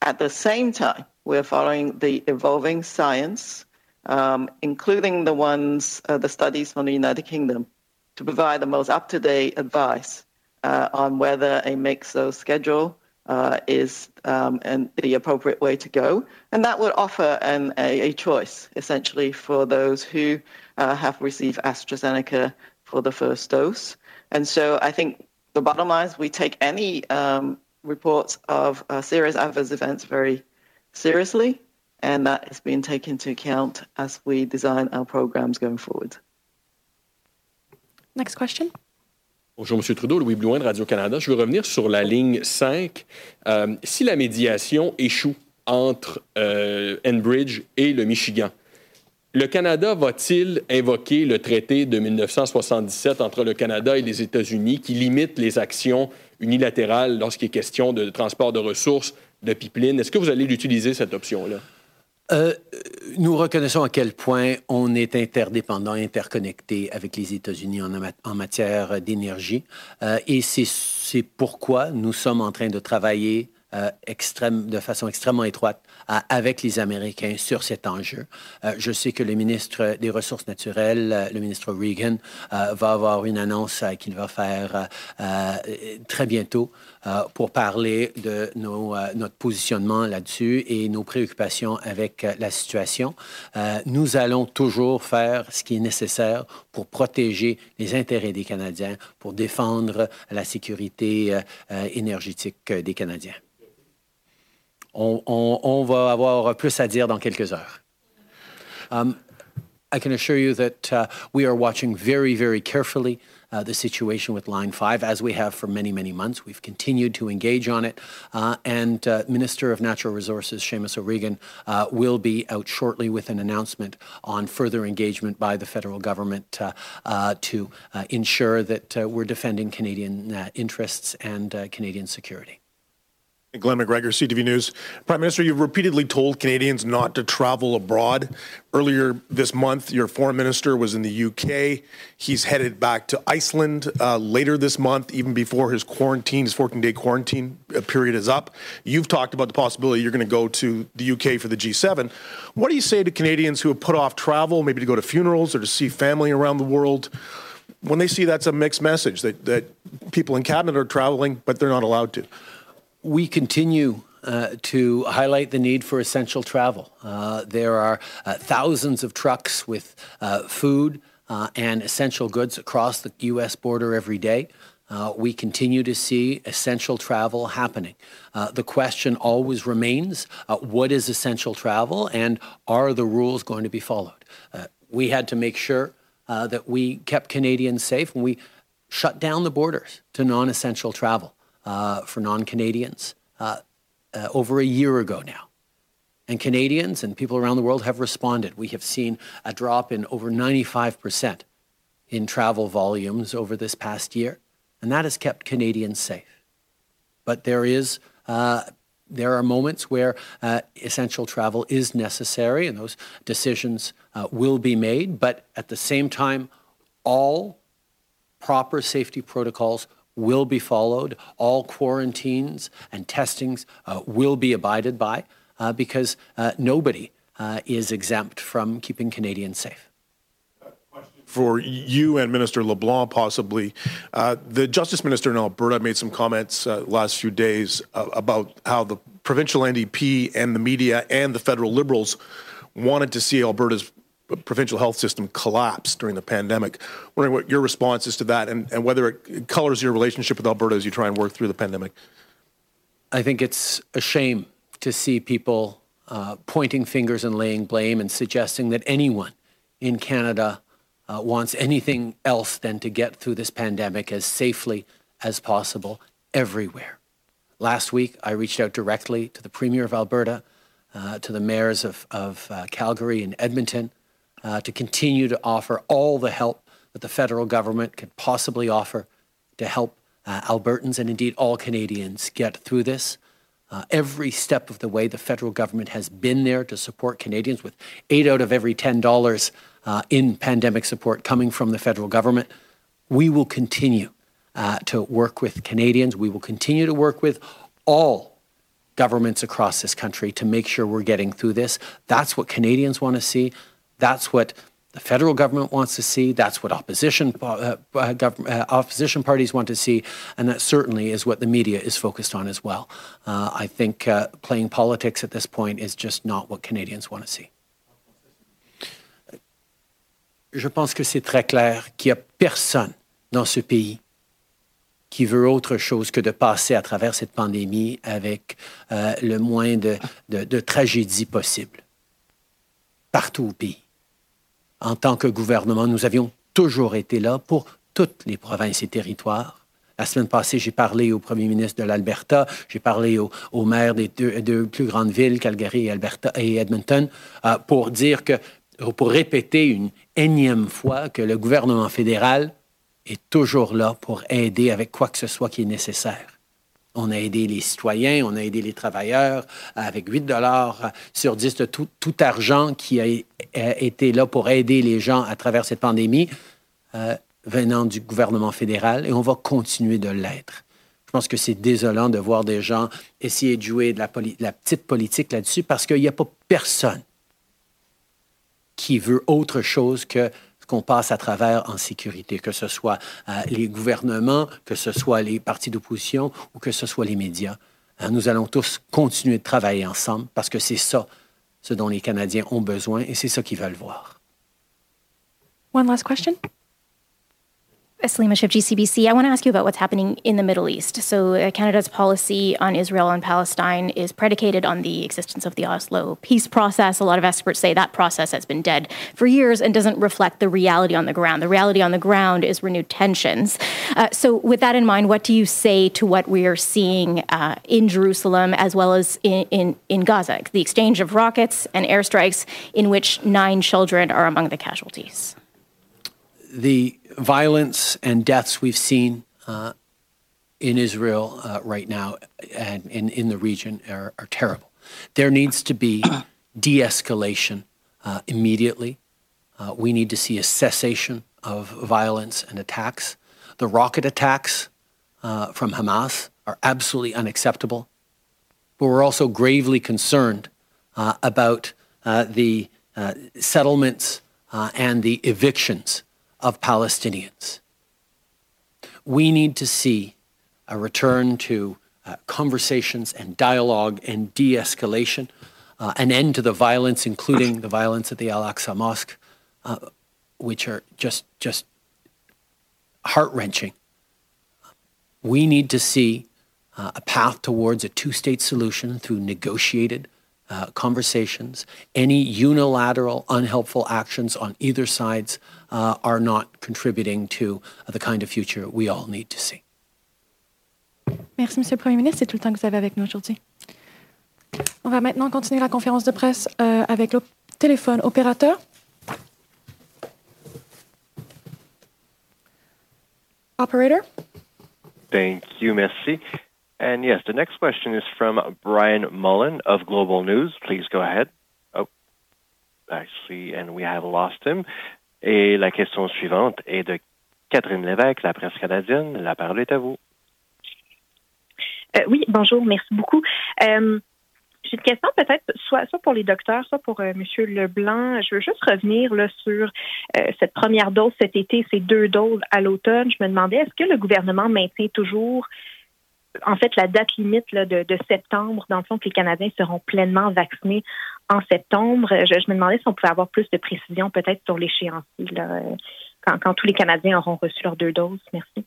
At the same time, we're following the evolving science, um, including the ones, uh, the studies from the United Kingdom, to provide the most up-to-date advice uh, on whether a mixed dose schedule Uh, is um, and the appropriate way to go. And that would offer an, a, a choice, essentially, for those who uh, have received AstraZeneca for the first dose. And so I think the bottom line is we take any um, reports of uh, serious adverse events very seriously, and that is being taken into account as we design our programs going forward. Next question. Bonjour, M. Trudeau. Louis Blouin de Radio-Canada. Je veux revenir sur la ligne cinq. Euh, si la médiation échoue entre euh, Enbridge et le Michigan, le Canada va-t-il invoquer le traité de dix-neuf soixante-dix-sept entre le Canada et les États-Unis qui limite les actions unilatérales lorsqu'il est question de transport de ressources, de pipeline? Est-ce que vous allez l'utiliser, cette option-là? Euh, nous reconnaissons à quel point on est interdépendant, interconnecté avec les États-Unis en, en matière d'énergie. Euh, et c'est, c'est pourquoi nous sommes en train de travailler euh, extrême, de façon extrêmement étroite à, avec les Américains sur cet enjeu. Euh, je sais que le ministre des Ressources naturelles, euh, le ministre Reagan, euh, va avoir une annonce euh, qu'il va faire euh, euh, très bientôt. Euh, pour parler de nos, euh, notre positionnement là-dessus et nos préoccupations avec euh, la situation. Euh, nous allons toujours faire ce qui est nécessaire pour protéger les intérêts des Canadiens, pour défendre la sécurité euh, euh, énergétique des Canadiens. On, on, on va avoir plus à dire dans quelques heures. Um, I can assure you that uh, we are watching very, very carefully Uh, the situation with Line five, as we have for many, many months. We've continued to engage on it. Uh, and uh, Minister of Natural Resources, Seamus O'Regan, uh, will be out shortly with an announcement on further engagement by the federal government uh, uh, to uh, ensure that uh, we're defending Canadian uh, interests and uh, Canadian security. Glenn McGregor, C T V News. Prime Minister, you've repeatedly told Canadians not to travel abroad. Earlier this month, your foreign minister was in the U K. He's headed back to Iceland uh, later this month, even before his quarantine, his fourteen-day quarantine period is up. You've talked about the possibility you're going to go to the U K for the G seven. What do you say to Canadians who have put off travel, maybe to go to funerals or to see family around the world, when they see that's a mixed message, that, that people in cabinet are traveling, but they're not allowed to? We continue uh, to highlight the need for essential travel. Uh, there are uh, thousands of trucks with uh, food uh, and essential goods across the U S border every day. Uh, we continue to see essential travel happening. Uh, the question always remains, uh, what is essential travel and are the rules going to be followed? Uh, we had to make sure uh, that we kept Canadians safe when we shut down the borders to non-essential travel. Uh, for non-Canadians. uh, uh, over a year ago now. And Canadians and people around the world have responded. We have seen a drop in over ninety-five percent in travel volumes over this past year. And that has kept Canadians safe. But there is, uh, there are moments where uh, essential travel is necessary, and those decisions uh, will be made. But at the same time, all proper safety protocols will be followed. All quarantines and testings uh, will be abided by. Uh, because uh, nobody uh, is exempt from keeping Canadians safe. For you and Minister LeBlanc, possibly, uh, the Justice Minister in Alberta made some comments uh, last few days uh, about how the provincial N D P and the media and the federal Liberals wanted to see Alberta's provincial health system collapse during the pandemic. Wondering what your response is to that, and, and whether it colors your relationship with Alberta as you try and work through the pandemic. I think it's a shame to see people uh, pointing fingers and laying blame and suggesting that anyone in Canada uh, wants anything else than to get through this pandemic as safely as possible everywhere. Last week, I reached out directly to the Premier of Alberta, uh, to the mayors of, of uh, Calgary and Edmonton, uh, to continue to offer all the help that the federal government could possibly offer to help uh, Albertans and indeed all Canadians get through this. Uh, every step of the way, the federal government has been there to support Canadians, with eight out of every ten dollars uh, in pandemic support coming from the federal government. We will continue uh, to work with Canadians. We will continue to work with all governments across this country to make sure we're getting through this. That's what Canadians want to see. That's what the federal government wants to see. That's what opposition uh, uh, gov- uh, opposition parties want to see. And that certainly is what the media is focused on as well. Uh, I think uh, playing politics at this point is just not what Canadians want to see. Je pense que c'est très clair qu'il n'y a personne dans ce pays qui veut autre chose que de passer à travers cette pandémie avec euh, le moins de, de, de tragédie possible. Partout au pays. En tant que gouvernement, nous avions toujours été là pour toutes les provinces et territoires. La semaine passée, j'ai parlé au premier ministre de l'Alberta, j'ai parlé au, au maire des deux, deux plus grandes villes, Calgary et, Alberta, et Edmonton, euh, pour dire que, pour répéter une énième fois que le gouvernement fédéral est toujours là pour aider avec quoi que ce soit qui est nécessaire. On a aidé les citoyens, on a aidé les travailleurs avec huit dollars sur dix de tout, tout argent qui a, a été là pour aider les gens à travers cette pandémie euh, venant du gouvernement fédéral, et on va continuer de l'être. Je pense que c'est désolant de voir des gens essayer de jouer de la, poli- de la petite politique là-dessus, parce qu'il n'y a pas personne qui veut autre chose que qu'on passe à travers en sécurité, que ce soit euh, les gouvernements, que ce soit les partis d'opposition ou que ce soit les médias. Hein, nous allons tous continuer de travailler ensemble parce que c'est ça ce dont les Canadiens ont besoin et c'est ça qu'ils veulent voir. One last question. Salima Shipp, G C B C. I want to ask you about what's happening in the Middle East. So uh, Canada's policy on Israel and Palestine is predicated on the existence of the Oslo peace process. A lot of experts say that process has been dead for years and doesn't reflect the reality on the ground. The reality on the ground is renewed tensions. Uh, so with that in mind, what do you say to what we are seeing uh, in Jerusalem as well as in, in, in Gaza, the exchange of rockets and airstrikes in which nine children are among the casualties? The violence and deaths we've seen uh, in Israel uh, right now and in, in the region are, are terrible. There needs to be de-escalation uh, immediately. Uh, we need to see a cessation of violence and attacks. The rocket attacks uh, from Hamas are absolutely unacceptable. But we're also gravely concerned uh, about uh, the uh, settlements uh, and the evictions of Palestinians. We need to see a return to uh, conversations and dialogue and de-escalation, uh, an end to the violence, including the violence at the Al-Aqsa Mosque, uh, which are just, just heart-wrenching. We need to see uh, a path towards a two-state solution through negotiated Uh, conversations. Any unilateral, unhelpful actions on either sides uh, are not contributing to uh, the kind of future we all need to see. Merci, Monsieur le Premier ministre. C'est tout le temps que vous avez avec nous aujourd'hui. On va maintenant continuer la conférence de presse euh, avec le téléphone opérateur. Operator? Thank you, merci. And yes, the next question is from Brian Mullen of Global News. Please go ahead. Oh, actually, and we have lost him. Et la question suivante est de Catherine Lévesque, La Presse canadienne. La parole est à vous. Euh, oui, bonjour, merci beaucoup. Euh, j'ai une question peut-être soit, soit pour les docteurs, soit pour euh, M. Leblanc. Je veux juste revenir là, sur euh, cette première dose cet été, ces deux doses à l'automne. Je me demandais, est-ce que le gouvernement maintient toujours, en fait, la date limite là, de, de septembre, dans le fond, que les Canadiens seront pleinement vaccinés en septembre? Je, je me demandais si on pouvait avoir plus de précision peut-être sur l'échéancier, là, quand, quand tous les Canadiens auront reçu leurs deux doses. Merci.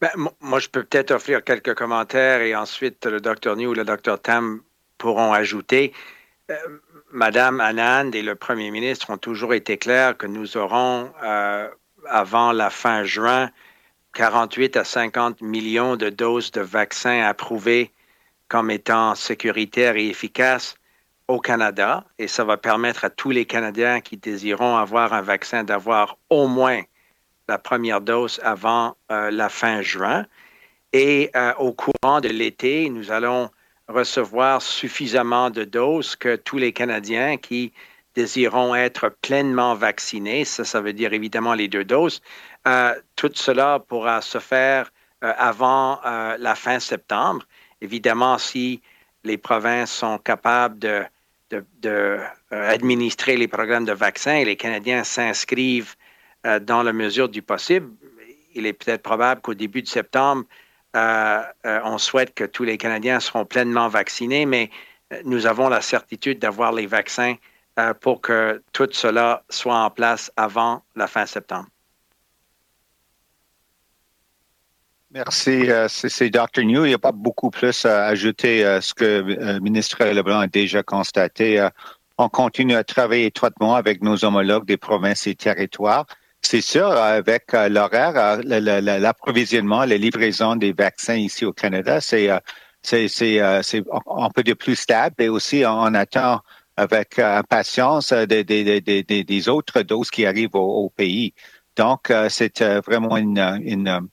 Ben, moi, je peux peut-être offrir quelques commentaires et ensuite le Dr New ou le Dr Tam pourront ajouter. Euh, Madame Anand et le Premier ministre ont toujours été clairs que nous aurons, euh, avant la fin juin, quarante-huit à cinquante millions de doses de vaccins approuvées comme étant sécuritaires et efficaces au Canada. Et ça va permettre à tous les Canadiens qui désireront avoir un vaccin d'avoir au moins la première dose avant euh, la fin juin. Et euh, au courant de l'été, nous allons recevoir suffisamment de doses que tous les Canadiens qui désireront être pleinement vaccinés, ça, ça veut dire évidemment les deux doses, euh, tout cela pourra se faire euh, avant euh, la fin septembre. Évidemment, si les provinces sont capables de, de, de euh, administrer les programmes de vaccins et les Canadiens s'inscrivent dans la mesure du possible, il est peut-être probable qu'au début de septembre, euh, euh, on souhaite que tous les Canadiens seront pleinement vaccinés, mais nous avons la certitude d'avoir les vaccins euh, pour que tout cela soit en place avant la fin septembre. Merci. Euh, c'est, c'est Dr New. Il n'y a pas beaucoup plus à ajouter à ce que euh, le ministre Leblanc a déjà constaté. Euh, on continue à travailler étroitement avec nos homologues des provinces et territoires. C'est sûr, avec euh, l'horaire, euh, l'approvisionnement, la livraison des vaccins ici au Canada, c'est, euh, c'est, c'est, euh, c'est on peut dire plus stable et aussi on attend avec impatience euh, des, des, des, des, des autres doses qui arrivent au, au pays. Donc, euh, c'est euh, vraiment une, une,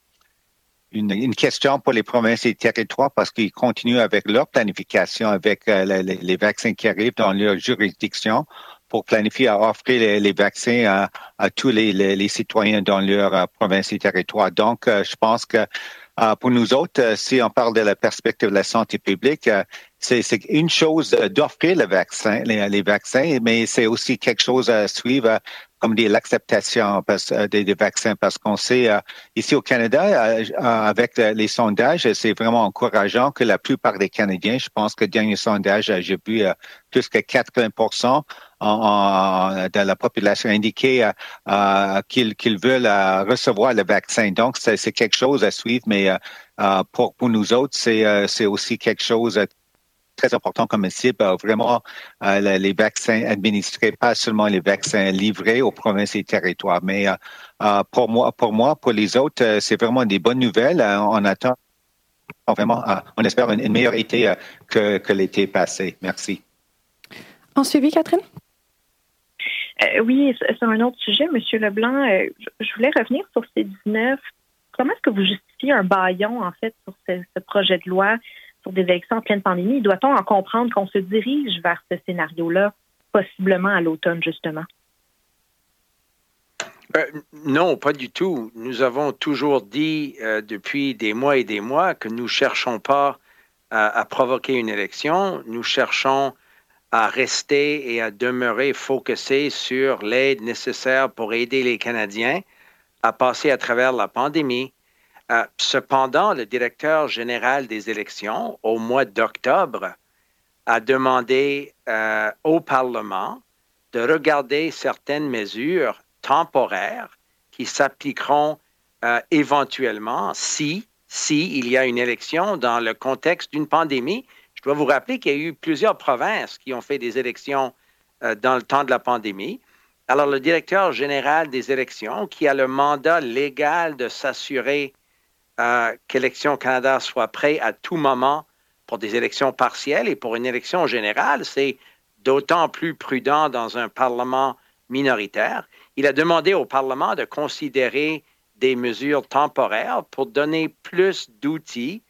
une, une question pour les provinces et territoires parce qu'ils continuent avec leur planification, avec euh, les, les vaccins qui arrivent dans leur juridiction, pour planifier à offrir les, les vaccins à, à tous les, les, les citoyens dans leur province et territoire. Donc, euh, je pense que euh, pour nous autres, euh, si on parle de la perspective de la santé publique, euh, c'est, c'est une chose d'offrir le vaccin, les, les vaccins, mais c'est aussi quelque chose à suivre euh, comme dit, l'acceptation parce, euh, des, des vaccins parce qu'on sait, euh, ici au Canada, euh, avec les sondages, c'est vraiment encourageant que la plupart des Canadiens, je pense que dernier sondage, j'ai vu euh, plus que quatre-vingts pour cent en, en, de la population indiquée euh, euh, qu'ils, qu'ils veulent euh, recevoir le vaccin. Donc, c'est, c'est quelque chose à suivre, mais euh, pour, pour nous autres, c'est, euh, c'est aussi quelque chose à très important comme cible, vraiment euh, les vaccins administrés, pas seulement les vaccins livrés aux provinces et territoires. Mais euh, pour moi, pour moi, pour les autres, c'est vraiment des bonnes nouvelles. On attend vraiment, on espère une meilleure été que, que l'été passé. Merci. En suivi, Catherine? Euh, oui, sur un autre sujet, M. Leblanc, euh, je voulais revenir sur ces dix-neuf. Comment est-ce que vous justifiez un bâillon, en fait, sur ce, ce projet de loi pour des élections en pleine pandémie? Doit-on en comprendre qu'on se dirige vers ce scénario-là, possiblement à l'automne, justement? Euh, non, pas du tout. Nous avons toujours dit euh, depuis des mois et des mois que nous ne cherchons pas euh, à provoquer une élection. Nous cherchons à rester et à demeurer focusés sur l'aide nécessaire pour aider les Canadiens à passer à travers la pandémie. Euh, cependant, le directeur général des élections, au mois d'octobre, a demandé euh, au Parlement de regarder certaines mesures temporaires qui s'appliqueront euh, éventuellement si, si il y a une élection dans le contexte d'une pandémie. Je dois vous rappeler qu'il y a eu plusieurs provinces qui ont fait des élections euh, dans le temps de la pandémie. Alors, le directeur général des élections, qui a le mandat légal de s'assurer euh, qu'Élections Canada soit prêt à tout moment pour des élections partielles et pour une élection générale. C'est d'autant plus prudent dans un Parlement minoritaire. Il a demandé au Parlement de considérer des mesures temporaires pour donner plus d'outils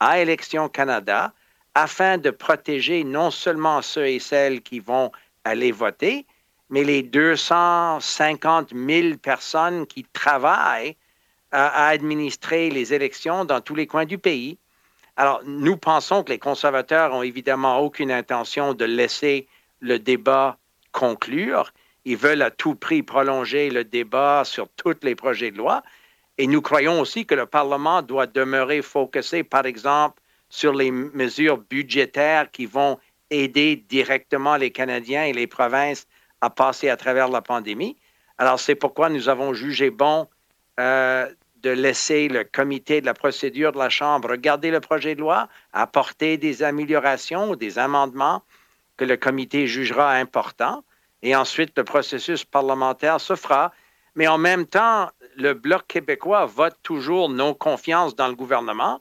à Élections Canada afin de protéger non seulement ceux et celles qui vont aller voter, mais les deux cent cinquante mille personnes qui travaillent à, à administrer les élections dans tous les coins du pays. Alors, nous pensons que les conservateurs n'ont évidemment aucune intention de laisser le débat conclure. Ils veulent à tout prix prolonger le débat sur tous les projets de loi. Et nous croyons aussi que le Parlement doit demeurer focusé, par exemple, sur les mesures budgétaires qui vont aider directement les Canadiens et les provinces à passer à travers la pandémie. Alors, c'est pourquoi nous avons jugé bon euh, de laisser le comité de la procédure de la Chambre regarder le projet de loi, apporter des améliorations ou des amendements que le comité jugera importants. Et ensuite, le processus parlementaire se fera. Mais en même temps, le Bloc québécois vote toujours non confiance dans le gouvernement.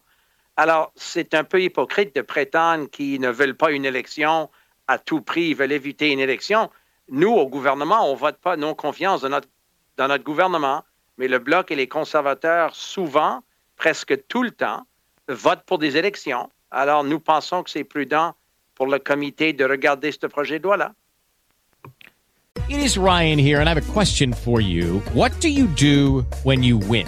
Alors, c'est un peu hypocrite de prétendre qu'ils ne veulent pas une élection à tout prix, ils veulent éviter une élection. Nous, au gouvernement, on ne vote pas non confiance dans notre, dans notre gouvernement. Mais le Bloc et les conservateurs, souvent, presque tout le temps, votent pour des élections. Alors, nous pensons que c'est prudent pour le comité de regarder ce projet de loi-là. It is Ryan here, and I have a question for you. What do you do when you win?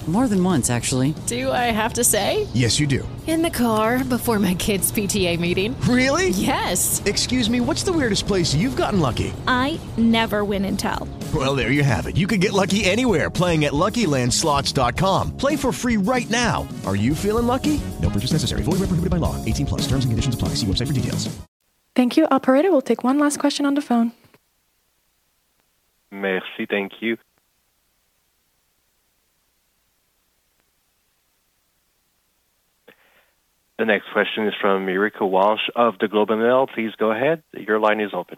More than once, actually. Do I have to say? Yes, you do. In the car before my kids' P T A meeting. Really? Yes. Excuse me, what's the weirdest place you've gotten lucky? I never win and tell. Well, there you have it. You can get lucky anywhere, playing at lucky land slots dot com. Play for free right now. Are you feeling lucky? No purchase necessary. Void where prohibited by law. eighteen plus. Terms and conditions apply. See website for details. Thank you, operator. We'll take one last question on the phone. Merci, thank you. The next question is from Eureka Walsh of the Globe and Mail. Please go ahead. Your line is open.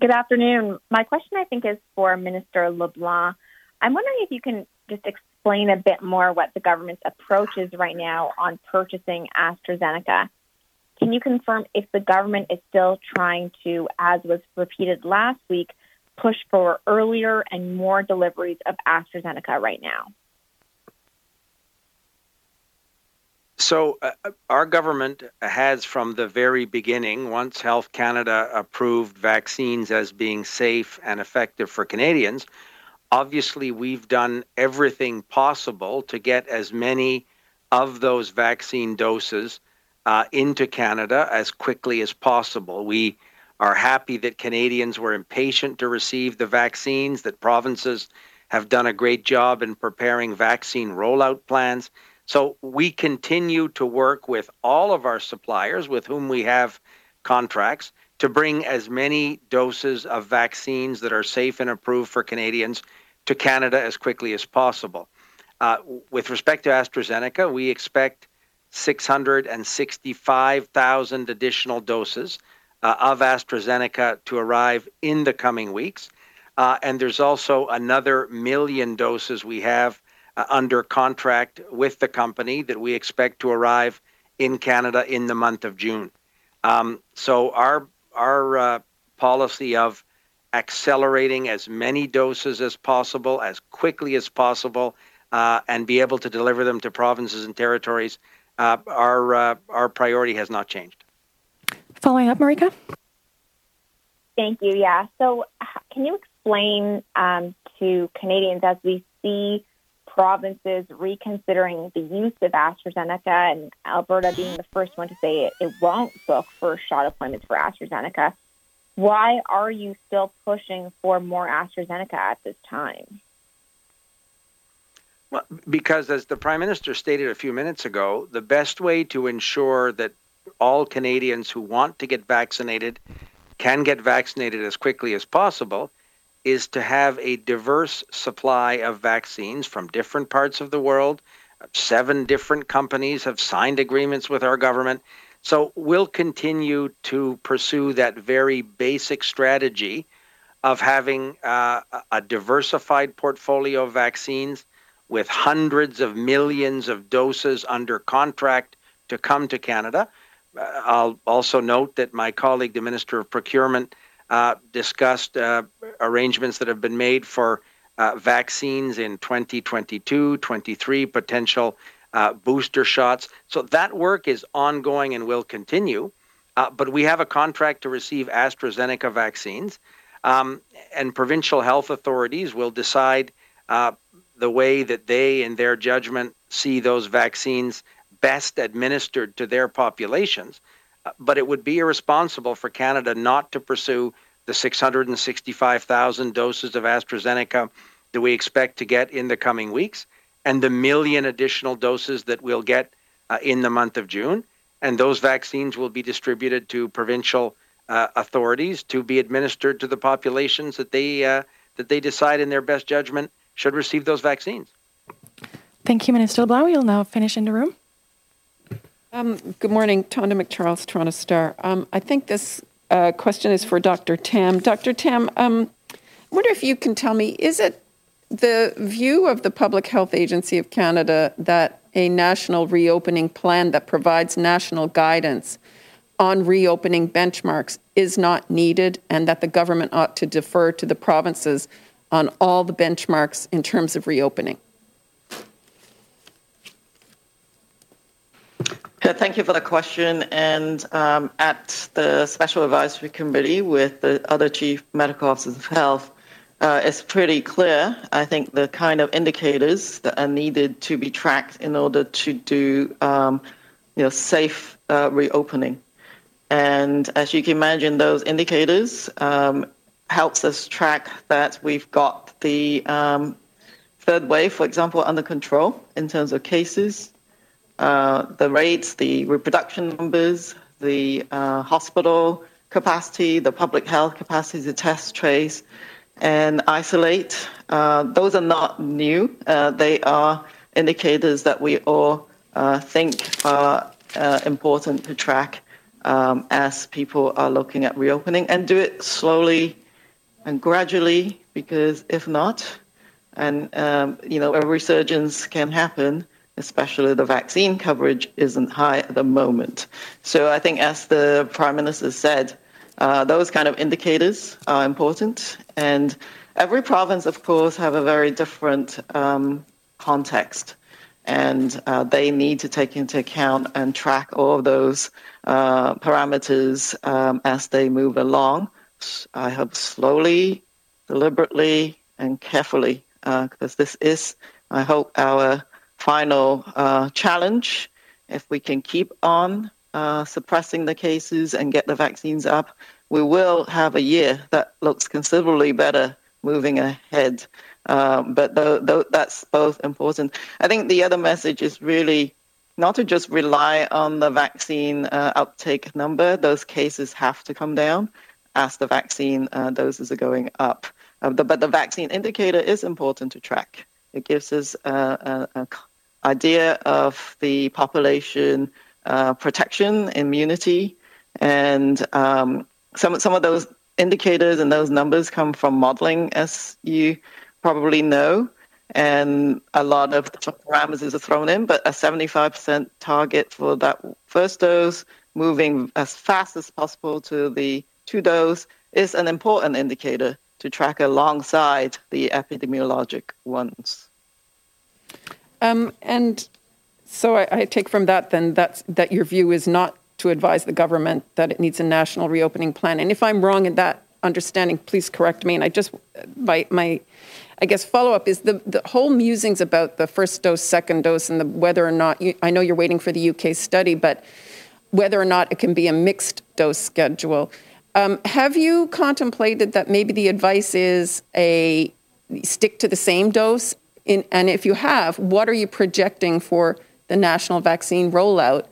Good afternoon. My question, I think, is for Minister LeBlanc. I'm wondering if you can just explain a bit more what the government's approach is right now on purchasing AstraZeneca. Can you confirm if the government is still trying to, as was repeated last week, push for earlier and more deliveries of AstraZeneca right now? So uh, our government has from the very beginning, once Health Canada approved vaccines as being safe and effective for Canadians, obviously we've done everything possible to get as many of those vaccine doses uh, into Canada as quickly as possible. We are happy that Canadians were impatient to receive the vaccines, that provinces have done a great job in preparing vaccine rollout plans. So we continue to work with all of our suppliers with whom we have contracts to bring as many doses of vaccines that are safe and approved for Canadians to Canada as quickly as possible. Uh, with respect to AstraZeneca, we expect six hundred sixty-five thousand additional doses Uh, of AstraZeneca to arrive in the coming weeks. Uh, and there's also another million doses we have uh, under contract with the company that we expect to arrive in Canada in the month of June. Um, so our, our uh, policy of accelerating as many doses as possible, as quickly as possible, uh, and be able to deliver them to provinces and territories, uh, our, uh, our priority has not changed. Following up, Marika? Thank you, yeah. So can you explain um, to Canadians, as we see provinces reconsidering the use of AstraZeneca and Alberta being the first one to say it, it won't book first shot appointments for AstraZeneca, Why are you still pushing for more AstraZeneca at this time? Well, because as the Prime Minister stated a few minutes ago, the best way to ensure that all Canadians who want to get vaccinated can get vaccinated as quickly as possible is to have a diverse supply of vaccines from different parts of the world. Seven different companies have signed agreements with our government. So we'll continue to pursue that very basic strategy of having uh, a diversified portfolio of vaccines with hundreds of millions of doses under contract to come to Canada. Uh, I'll also note that my colleague, the Minister of Procurement, uh, discussed uh, arrangements that have been made for uh, vaccines in twenty twenty-two, twenty-three, potential Uh, booster shots. So that work is ongoing and will continue. Uh, but we have a contract to receive AstraZeneca vaccines, um, and provincial health authorities will decide uh, the way that they, in their judgment, see those vaccines best administered to their populations. Uh, but it would be irresponsible for Canada not to pursue the six hundred sixty-five thousand doses of AstraZeneca that we expect to get in the coming weeks, and the million additional doses that we'll get uh, in the month of June. And those vaccines will be distributed to provincial uh, authorities to be administered to the populations that they uh, that they decide in their best judgment should receive those vaccines. Thank you, Minister LeBlanc. We'll now finish in the room. Um, good morning. Tonda McCharles, Toronto Star. Um, I think this uh, question is for Doctor Tam. Doctor Tam, um, I wonder if you can tell me, is it the view of the Public Health Agency of Canada that a national reopening plan that provides national guidance on reopening benchmarks is not needed, and that the government ought to defer to the provinces on all the benchmarks in terms of reopening? Thank you for the question. And um, at the Special Advisory Committee with the other chief medical officers of health, Uh, it's pretty clear, I think, the kind of indicators that are needed to be tracked in order to do um, you know, safe uh, reopening. And as you can imagine, those indicators um, helps us track that we've got the um, third wave, for example, under control in terms of cases, uh, the rates, the reproduction numbers, the uh, hospital capacity, the public health capacity to test, trace, and isolate. Uh, those are not new. Uh, they are indicators that we all uh, think are uh, important to track um, as people are looking at reopening, and do it slowly and gradually, because if not, and um, you know, a resurgence can happen, especially the vaccine coverage isn't high at the moment. So I think, as the Prime Minister said, Uh, those kind of indicators are important, and every province, of course, have a very different um, context, and uh, they need to take into account and track all of those uh, parameters um, as they move along. I hope slowly, deliberately, and carefully, because uh, this is, I hope, our final uh, challenge. If we can keep on Uh, suppressing the cases and get the vaccines up, we will have a year that looks considerably better moving ahead. Um, but th- th- that's both important. I think the other message is really not to just rely on the vaccine uh, uptake number. Those cases have to come down as the vaccine uh, doses are going up. Uh, the, but the vaccine indicator is important to track. It gives us an idea of the population Uh, protection, immunity, and um, some some of those indicators and those numbers come from modeling, as you probably know, and a lot of parameters are thrown in, but a seventy-five percent target for that first dose, moving as fast as possible to the two dose, is an important indicator to track alongside the epidemiologic ones. Um, and So I, I take from that then that's, that your view is not to advise the government that it needs a national reopening plan. And if I'm wrong in that understanding, please correct me. And I just, my, my I guess, follow-up is the, the whole musings about the first dose, second dose, and the whether or not, you, I know you're waiting for the U K study, but whether or not it can be a mixed dose schedule. Um, have you contemplated that maybe the advice is a stick to the same dose? In, and if you have, what are you projecting for the national vaccine rollout,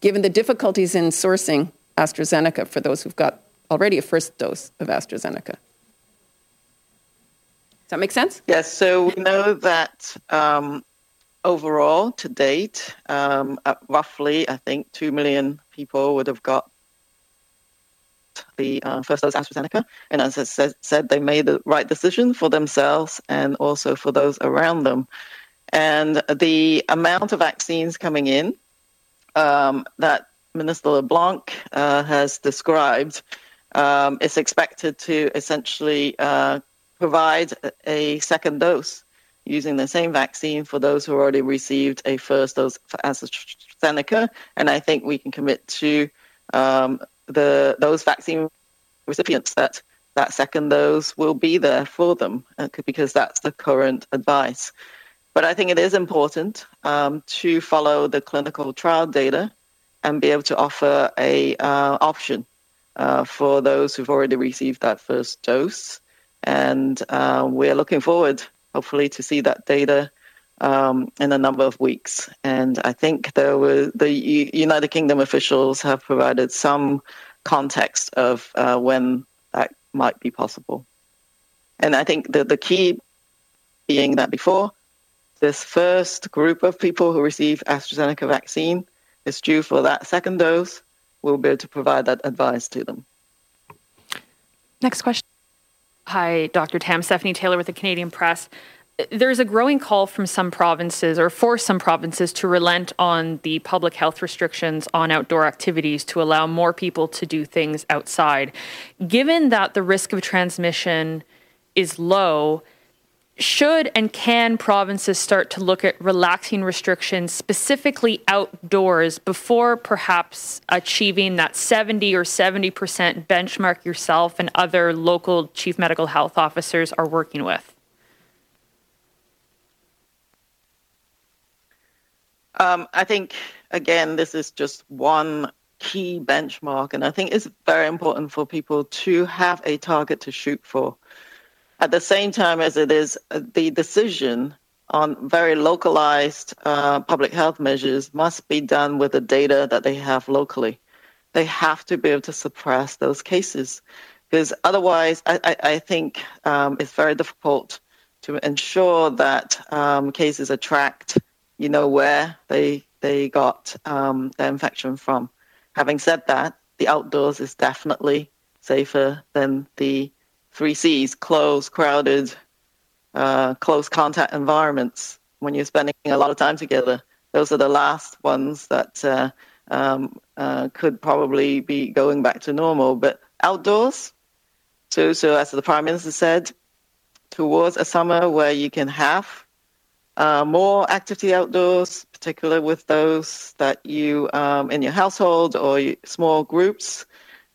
given the difficulties in sourcing AstraZeneca for those who've got already a first dose of AstraZeneca? Does that make sense? Yes. So we know that um, overall, to date, um, roughly, I think, two million people would have got the uh, first dose AstraZeneca. And as I said, said, they made the right decision for themselves and also for those around them. And the amount of vaccines coming in um, that Minister LeBlanc uh, has described um, is expected to essentially uh, provide a second dose using the same vaccine for those who already received a first dose for AstraZeneca. And I think we can commit to um, the those vaccine recipients that that second dose will be there for them, uh, because that's the current advice. But I think it is important um, to follow the clinical trial data and be able to offer a uh, option uh, for those who've already received that first dose. And uh, we're looking forward, hopefully, to see that data um, in a number of weeks. And I think there were, the U- United Kingdom officials have provided some context of uh, when that might be possible. And I think that the key being that before, this first group of people who receive AstraZeneca vaccine is due for that second dose. We'll be able to provide that advice to them. Next question. Hi, Doctor Tam. Stephanie Taylor with the Canadian Press. There's a growing call from some provinces, or for some provinces, to relent on the public health restrictions on outdoor activities to allow more people to do things outside. Given that the risk of transmission is low, should and can provinces start to look at relaxing restrictions specifically outdoors before perhaps achieving that seventy or seventy percent benchmark yourself and other local chief medical health officers are working with? Um, I think, again, this is just one key benchmark, and I think it's very important for people to have a target to shoot for. At the same time as it is, the decision on very localized uh, public health measures must be done with the data that they have locally. They have to be able to suppress those cases, because otherwise I, I, I think um, it's very difficult to ensure that um, cases are tracked, you know, where they, they got um, their infection from. Having said that, the outdoors is definitely safer than the three C's, close, crowded, uh, close contact environments. When you're spending a lot of time together, those are the last ones that uh, um, uh, could probably be going back to normal. But outdoors, so, so as the Prime Minister said, towards a summer where you can have uh, more activity outdoors, particularly with those that you um, in your household or small groups,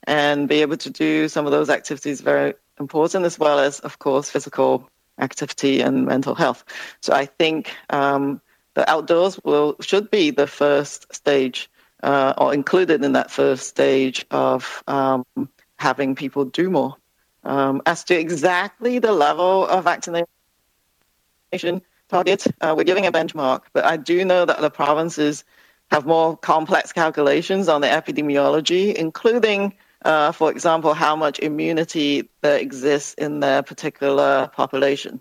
and be able to do some of those activities very important, as well as, of course, physical activity and mental health. So I think um, the outdoors will should be the first stage uh, or included in that first stage of um, having people do more. Um, as to exactly the level of vaccination target, uh, we're giving a benchmark, but I do know that the provinces have more complex calculations on the epidemiology, including Uh, for example, how much immunity there exists in their particular population.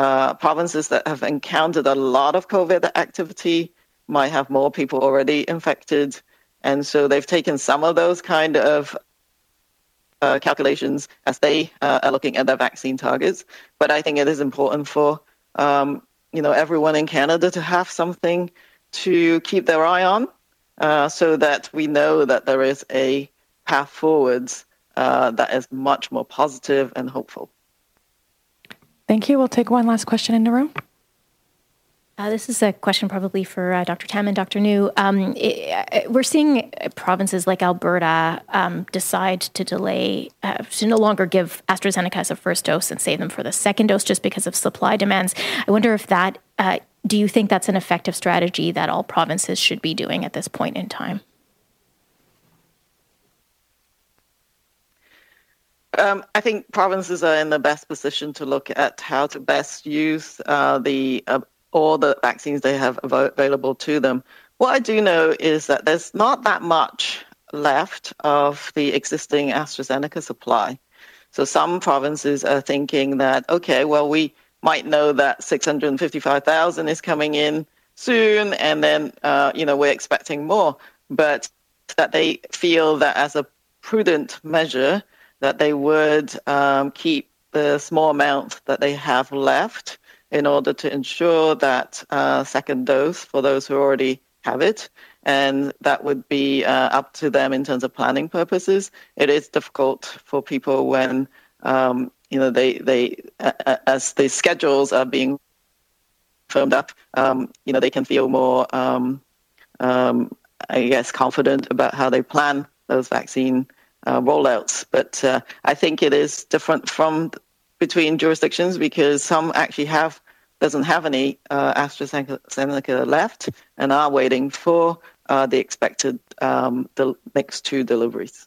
Uh, provinces that have encountered a lot of COVID activity might have more people already infected. And so they've taken some of those kind of uh, calculations as they uh, are looking at their vaccine targets. But I think it is important for um, you know, everyone in Canada to have something to keep their eye on uh, so that we know that there is a path forwards uh, that is much more positive and hopeful. Thank you. We'll take one last question in the room. Uh, this is a question probably for uh, Doctor Tam and Doctor New. Um, it, it, we're seeing provinces like Alberta um, decide to delay, uh, to no longer give AstraZeneca as a first dose and save them for the second dose just because of supply demands. I wonder if that, uh, do you think that's an effective strategy that all provinces should be doing at this point in time? Um, I think provinces are in the best position to look at how to best use uh, the uh, all the vaccines they have av- available to them. What I do know is that there's not that much left of the existing AstraZeneca supply. So some provinces are thinking that, okay, well, we might know that six hundred fifty-five thousand is coming in soon, and then, uh, you know, we're expecting more. But that they feel that as a prudent measure, that they would um, keep the small amount that they have left in order to ensure that uh, second dose for those who already have it. And that would be uh, up to them in terms of planning purposes. It is difficult for people when, um, you know, they, they uh, as the schedules are being firmed up, um, you know, they can feel more, um, um, I guess, confident about how they plan those vaccine Uh, rollouts. But uh, I think it is different from between jurisdictions, because some actually have doesn't have any uh, AstraZeneca left and are waiting for uh, the expected um, the next two deliveries.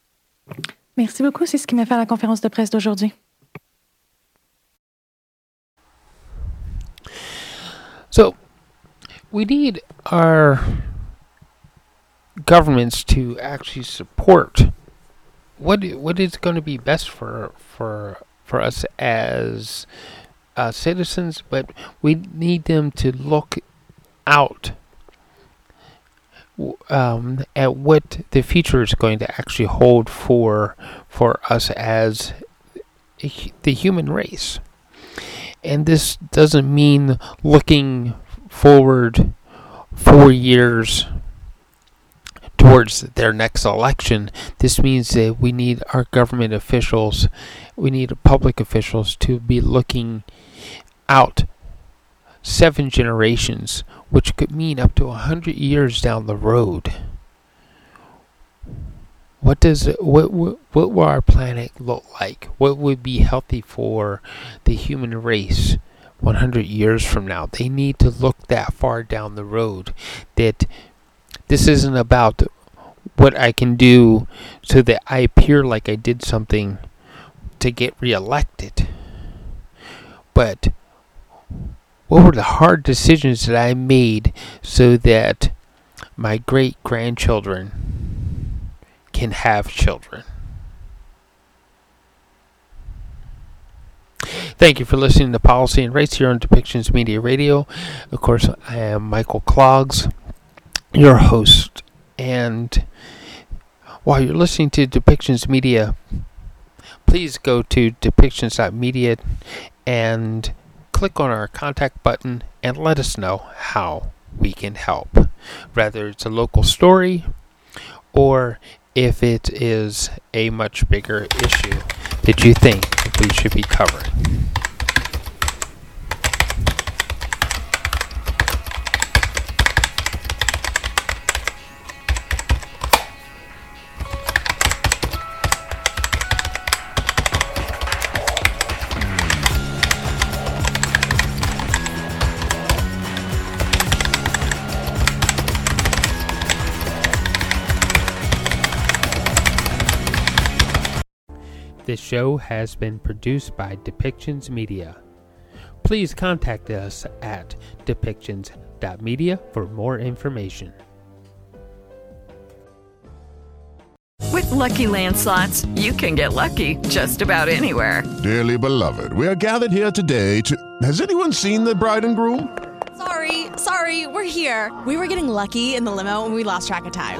Merci beaucoup. C'est ce qui m'a fait la conférence de presse d'aujourd'hui. So we need our governments to actually support What what is going to be best for for for us as uh, citizens, but we need them to look out um, at what the future is going to actually hold for for us as the human race. And this doesn't mean looking forward four years towards their next election. This means that we need our government officials, we need public officials to be looking out seven generations, which could mean up to a hundred years down the road. What does what, what what will our planet look like? What would be healthy for the human race one hundred years from now? They need to look that far down the road. That this isn't about what I can do so that I appear like I did something to get reelected, but what were the hard decisions that I made so that my great-grandchildren can have children. Thank you for listening to Policy and Rights here on Depictions Media Radio. Of course, I am Michael Cloggs, your host, and while you're listening to Depictions Media, please go to depictions dot media and click on our contact button and let us know how we can help. Whether it's a local story or if it is a much bigger issue that you think we should be covering. This show has been produced by Depictions Media. Please contact us at depictions dot media for more information. With Lucky Land Slots, you can get lucky just about anywhere. Dearly beloved, we are gathered here today to... Has anyone seen the bride and groom? Sorry, sorry, we're here. We were getting lucky in the limo and we lost track of time.